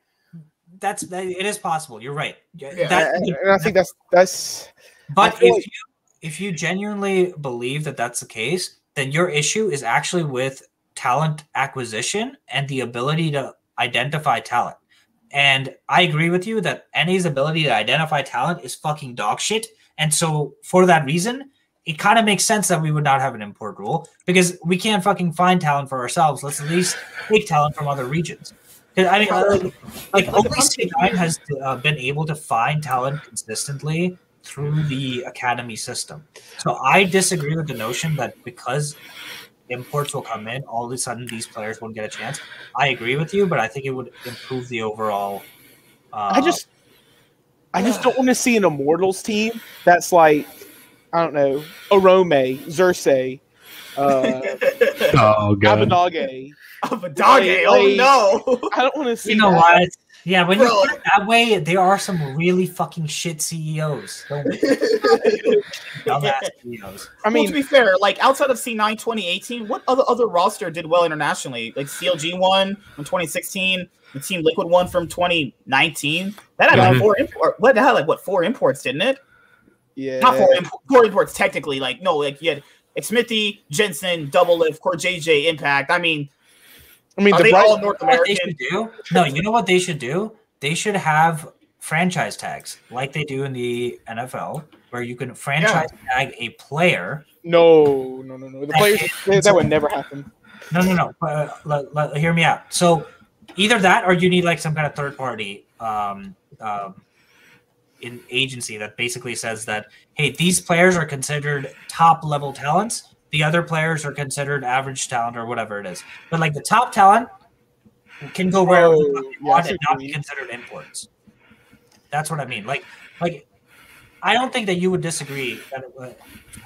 It is possible. You're right. Yeah, and I think that's. But if you genuinely believe that that's the case, then your issue is actually with talent acquisition and the ability to identify talent. And I agree with you that NA's ability to identify talent is fucking dog shit. And so for that reason, it kind of makes sense that we would not have an import rule because we can't fucking find talent for ourselves. Let's at least take talent from other regions. I mean, only C9 has been able to find talent consistently through the academy system. So I disagree with the notion that because imports will come in, all of a sudden these players won't get a chance. I agree with you, but I think it would improve the overall. I just don't want to see an Immortals team that's like, I don't know, Orome, Xerxes, Abadage. Of a doggy, no! I don't want to see. You know that. What? Yeah, when you put it that way, there are some really fucking shit CEOs. Dumbass CEOs. I mean, to be fair, like outside of C9 2018, what other roster did well internationally? Like CLG won from 2016, the Team Liquid won from 2019. That had like four imports, didn't it? Yeah, not four imports technically. Like no, like you had Xmithy, Jensen, Double Lift, Core JJ, Impact. I mean, are they all North American? They should do? No, you know what they should do? They should have franchise tags like they do in the NFL, where you can franchise tag a player. No. The players that would never happen. No. Hear me out. So either that, or you need like some kind of third party in agency that basically says that hey, these players are considered top level talents. The other players are considered average talent or whatever it is. But, like, the top talent can go wherever they want and not be considered imports. That's what I mean. Like I don't think that you would disagree that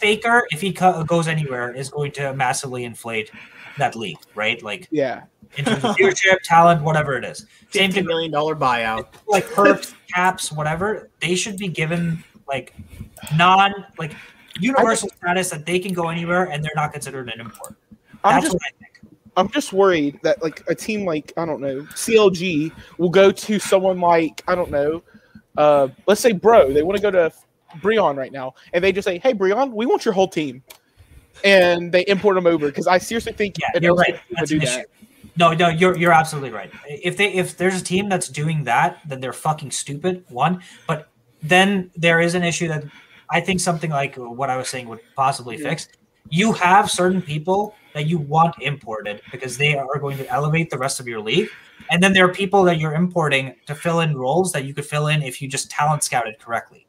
Faker, if he goes anywhere, is going to massively inflate that league, right? Like, yeah. In terms of leadership, talent, whatever it is. Same $15 million buyout. Like, Perkz, Caps, whatever, they should be given, like, universal status that they can go anywhere and they're not considered an import. That's what I think. I'm just worried that like a team like I don't know CLG will go to someone like I don't know, let's say Bro. They want to go to Breon right now and they just say, "Hey Breon, we want your whole team," and they import them over because I seriously think you're right. That's an issue. No, you're absolutely right. If there's a team that's doing that, then they're fucking stupid. One, but then there is an issue that I think something like what I was saying would possibly fix. You have certain people that you want imported because they are going to elevate the rest of your league. And then there are people that you're importing to fill in roles that you could fill in if you just talent scouted correctly.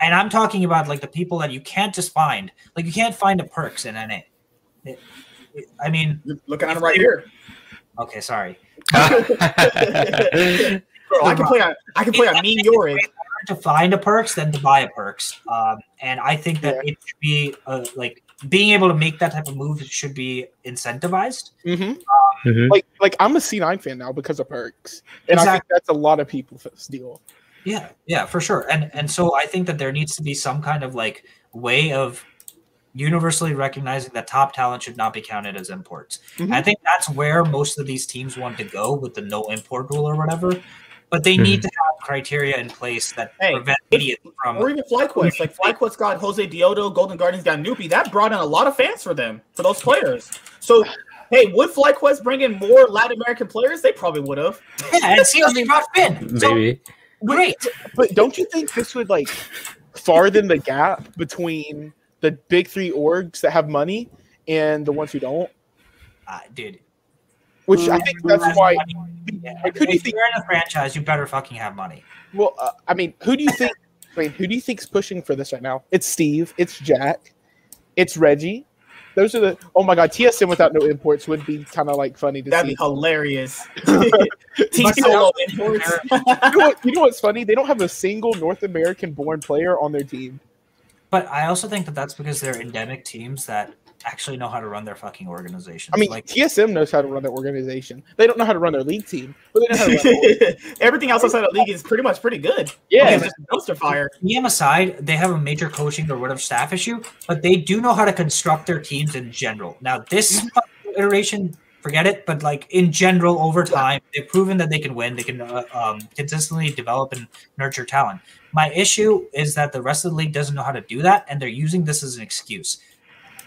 And I'm talking about like the people that you can't just find. Like you can't find a Perkz in NA. I mean, look at him right here. Okay, sorry. Bro, I can play on Meteoric. It's harder to find a Perkz than to buy a Perkz. And I think that it should be like being able to make that type of move should be incentivized. Like I'm a C9 fan now because of Perkz, and I think that's a lot of people deal. Yeah, yeah, for sure. And so I think that there needs to be some kind of like way of universally recognizing that top talent should not be counted as imports. I think that's where most of these teams want to go with the no import rule or whatever. But they need to have criteria in place that prevent idiots from. Or even FlyQuest. Like FlyQuest got Jose Diodo, Golden Guardians got Nupi. That brought in a lot of fans for them, for those players. So, hey, would FlyQuest bring in more Latin American players? They probably would have. Yeah, and see how they brought Finn. Maybe. Great. But don't you think this would like farthen the gap between the big three orgs that have money and the ones who don't? Dude. Which I think that's why. If you're in a franchise, you better fucking have money. Well, I mean, who do you think? I mean, who do you think's pushing for this right now? It's Steve. It's Jack. It's Reggie. Those are the. Oh my god, TSM without no imports would be kind of like funny to see. That'd be hilarious. T solo imports. You know what's funny? They don't have a single North American-born player on their team. But I also think that that's because they're endemic teams that actually know how to run their fucking organization. I mean, like TSM knows how to run their organization. They don't know how to run their league team, but they know how to run their everything else outside of the league is pretty good. Yeah, it's just a dumpster fire. TSM aside, they have a major coaching or whatever staff issue, but they do know how to construct their teams in general. Now, this iteration, forget it, but like in general, over time, they've proven that they can win. They can consistently develop and nurture talent. My issue is that the rest of the league doesn't know how to do that, and they're using this as an excuse.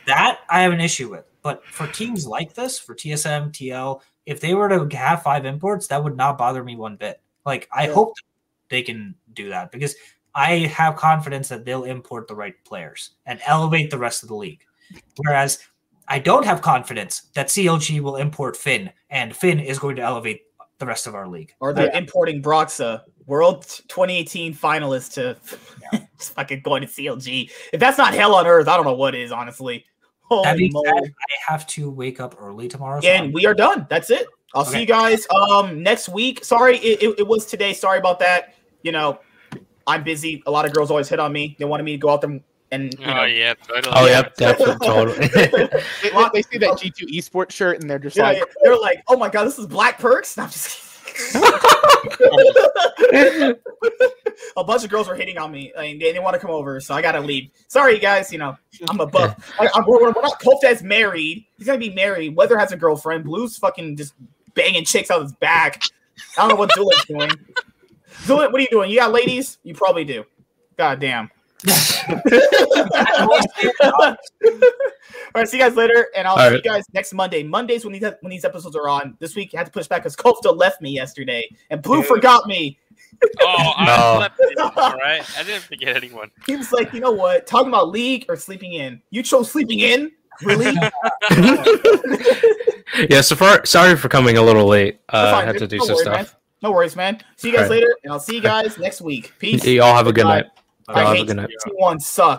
That I have an issue with, but for teams like this, for TSM, TL, if they were to have 5 imports, that would not bother me one bit. Like, I hope they can do that because I have confidence that they'll import the right players and elevate the rest of the league. Whereas I don't have confidence that CLG will import Finn, and Finn is going to elevate the rest of our league. Or they're importing Broxa, World 2018 finalist, to fucking going to CLG. If that's not hell on earth, I don't know what is, honestly. That being said, I have to wake up early tomorrow. And we are done. That's it. I'll see you guys next week. Sorry, it was today. Sorry about that. You know, I'm busy. A lot of girls always hit on me. They wanted me to go out there and totally. Oh yeah, definitely, totally. They see that G2 esports shirt and they're just they're like, oh my god, this is Black Perkz. And I'm just a bunch of girls were hitting on me and they didn't want to come over, so I gotta leave. Sorry guys, you know, I'm a buff. We're not Kofta's married. He's gonna be married. Weather has a girlfriend. Blue's fucking just banging chicks out of his back. I don't know what Zulin's doing. Zulin, what are you doing? You got ladies? You probably do. God damn. All right, see you guys later, and I'll see you guys next Monday. Mondays when these episodes are on. This week I had to push back because Kofta left me yesterday, and Blue forgot me. I left him, all right? I didn't forget anyone. He was like, you know what? Talking about league or sleeping in. You chose sleeping in, really? Sorry for coming a little late. I had to do some stuff. Man. No worries, man. See you guys later, and I'll see you guys next week. Peace. You all have a good night. I hate T1 suck.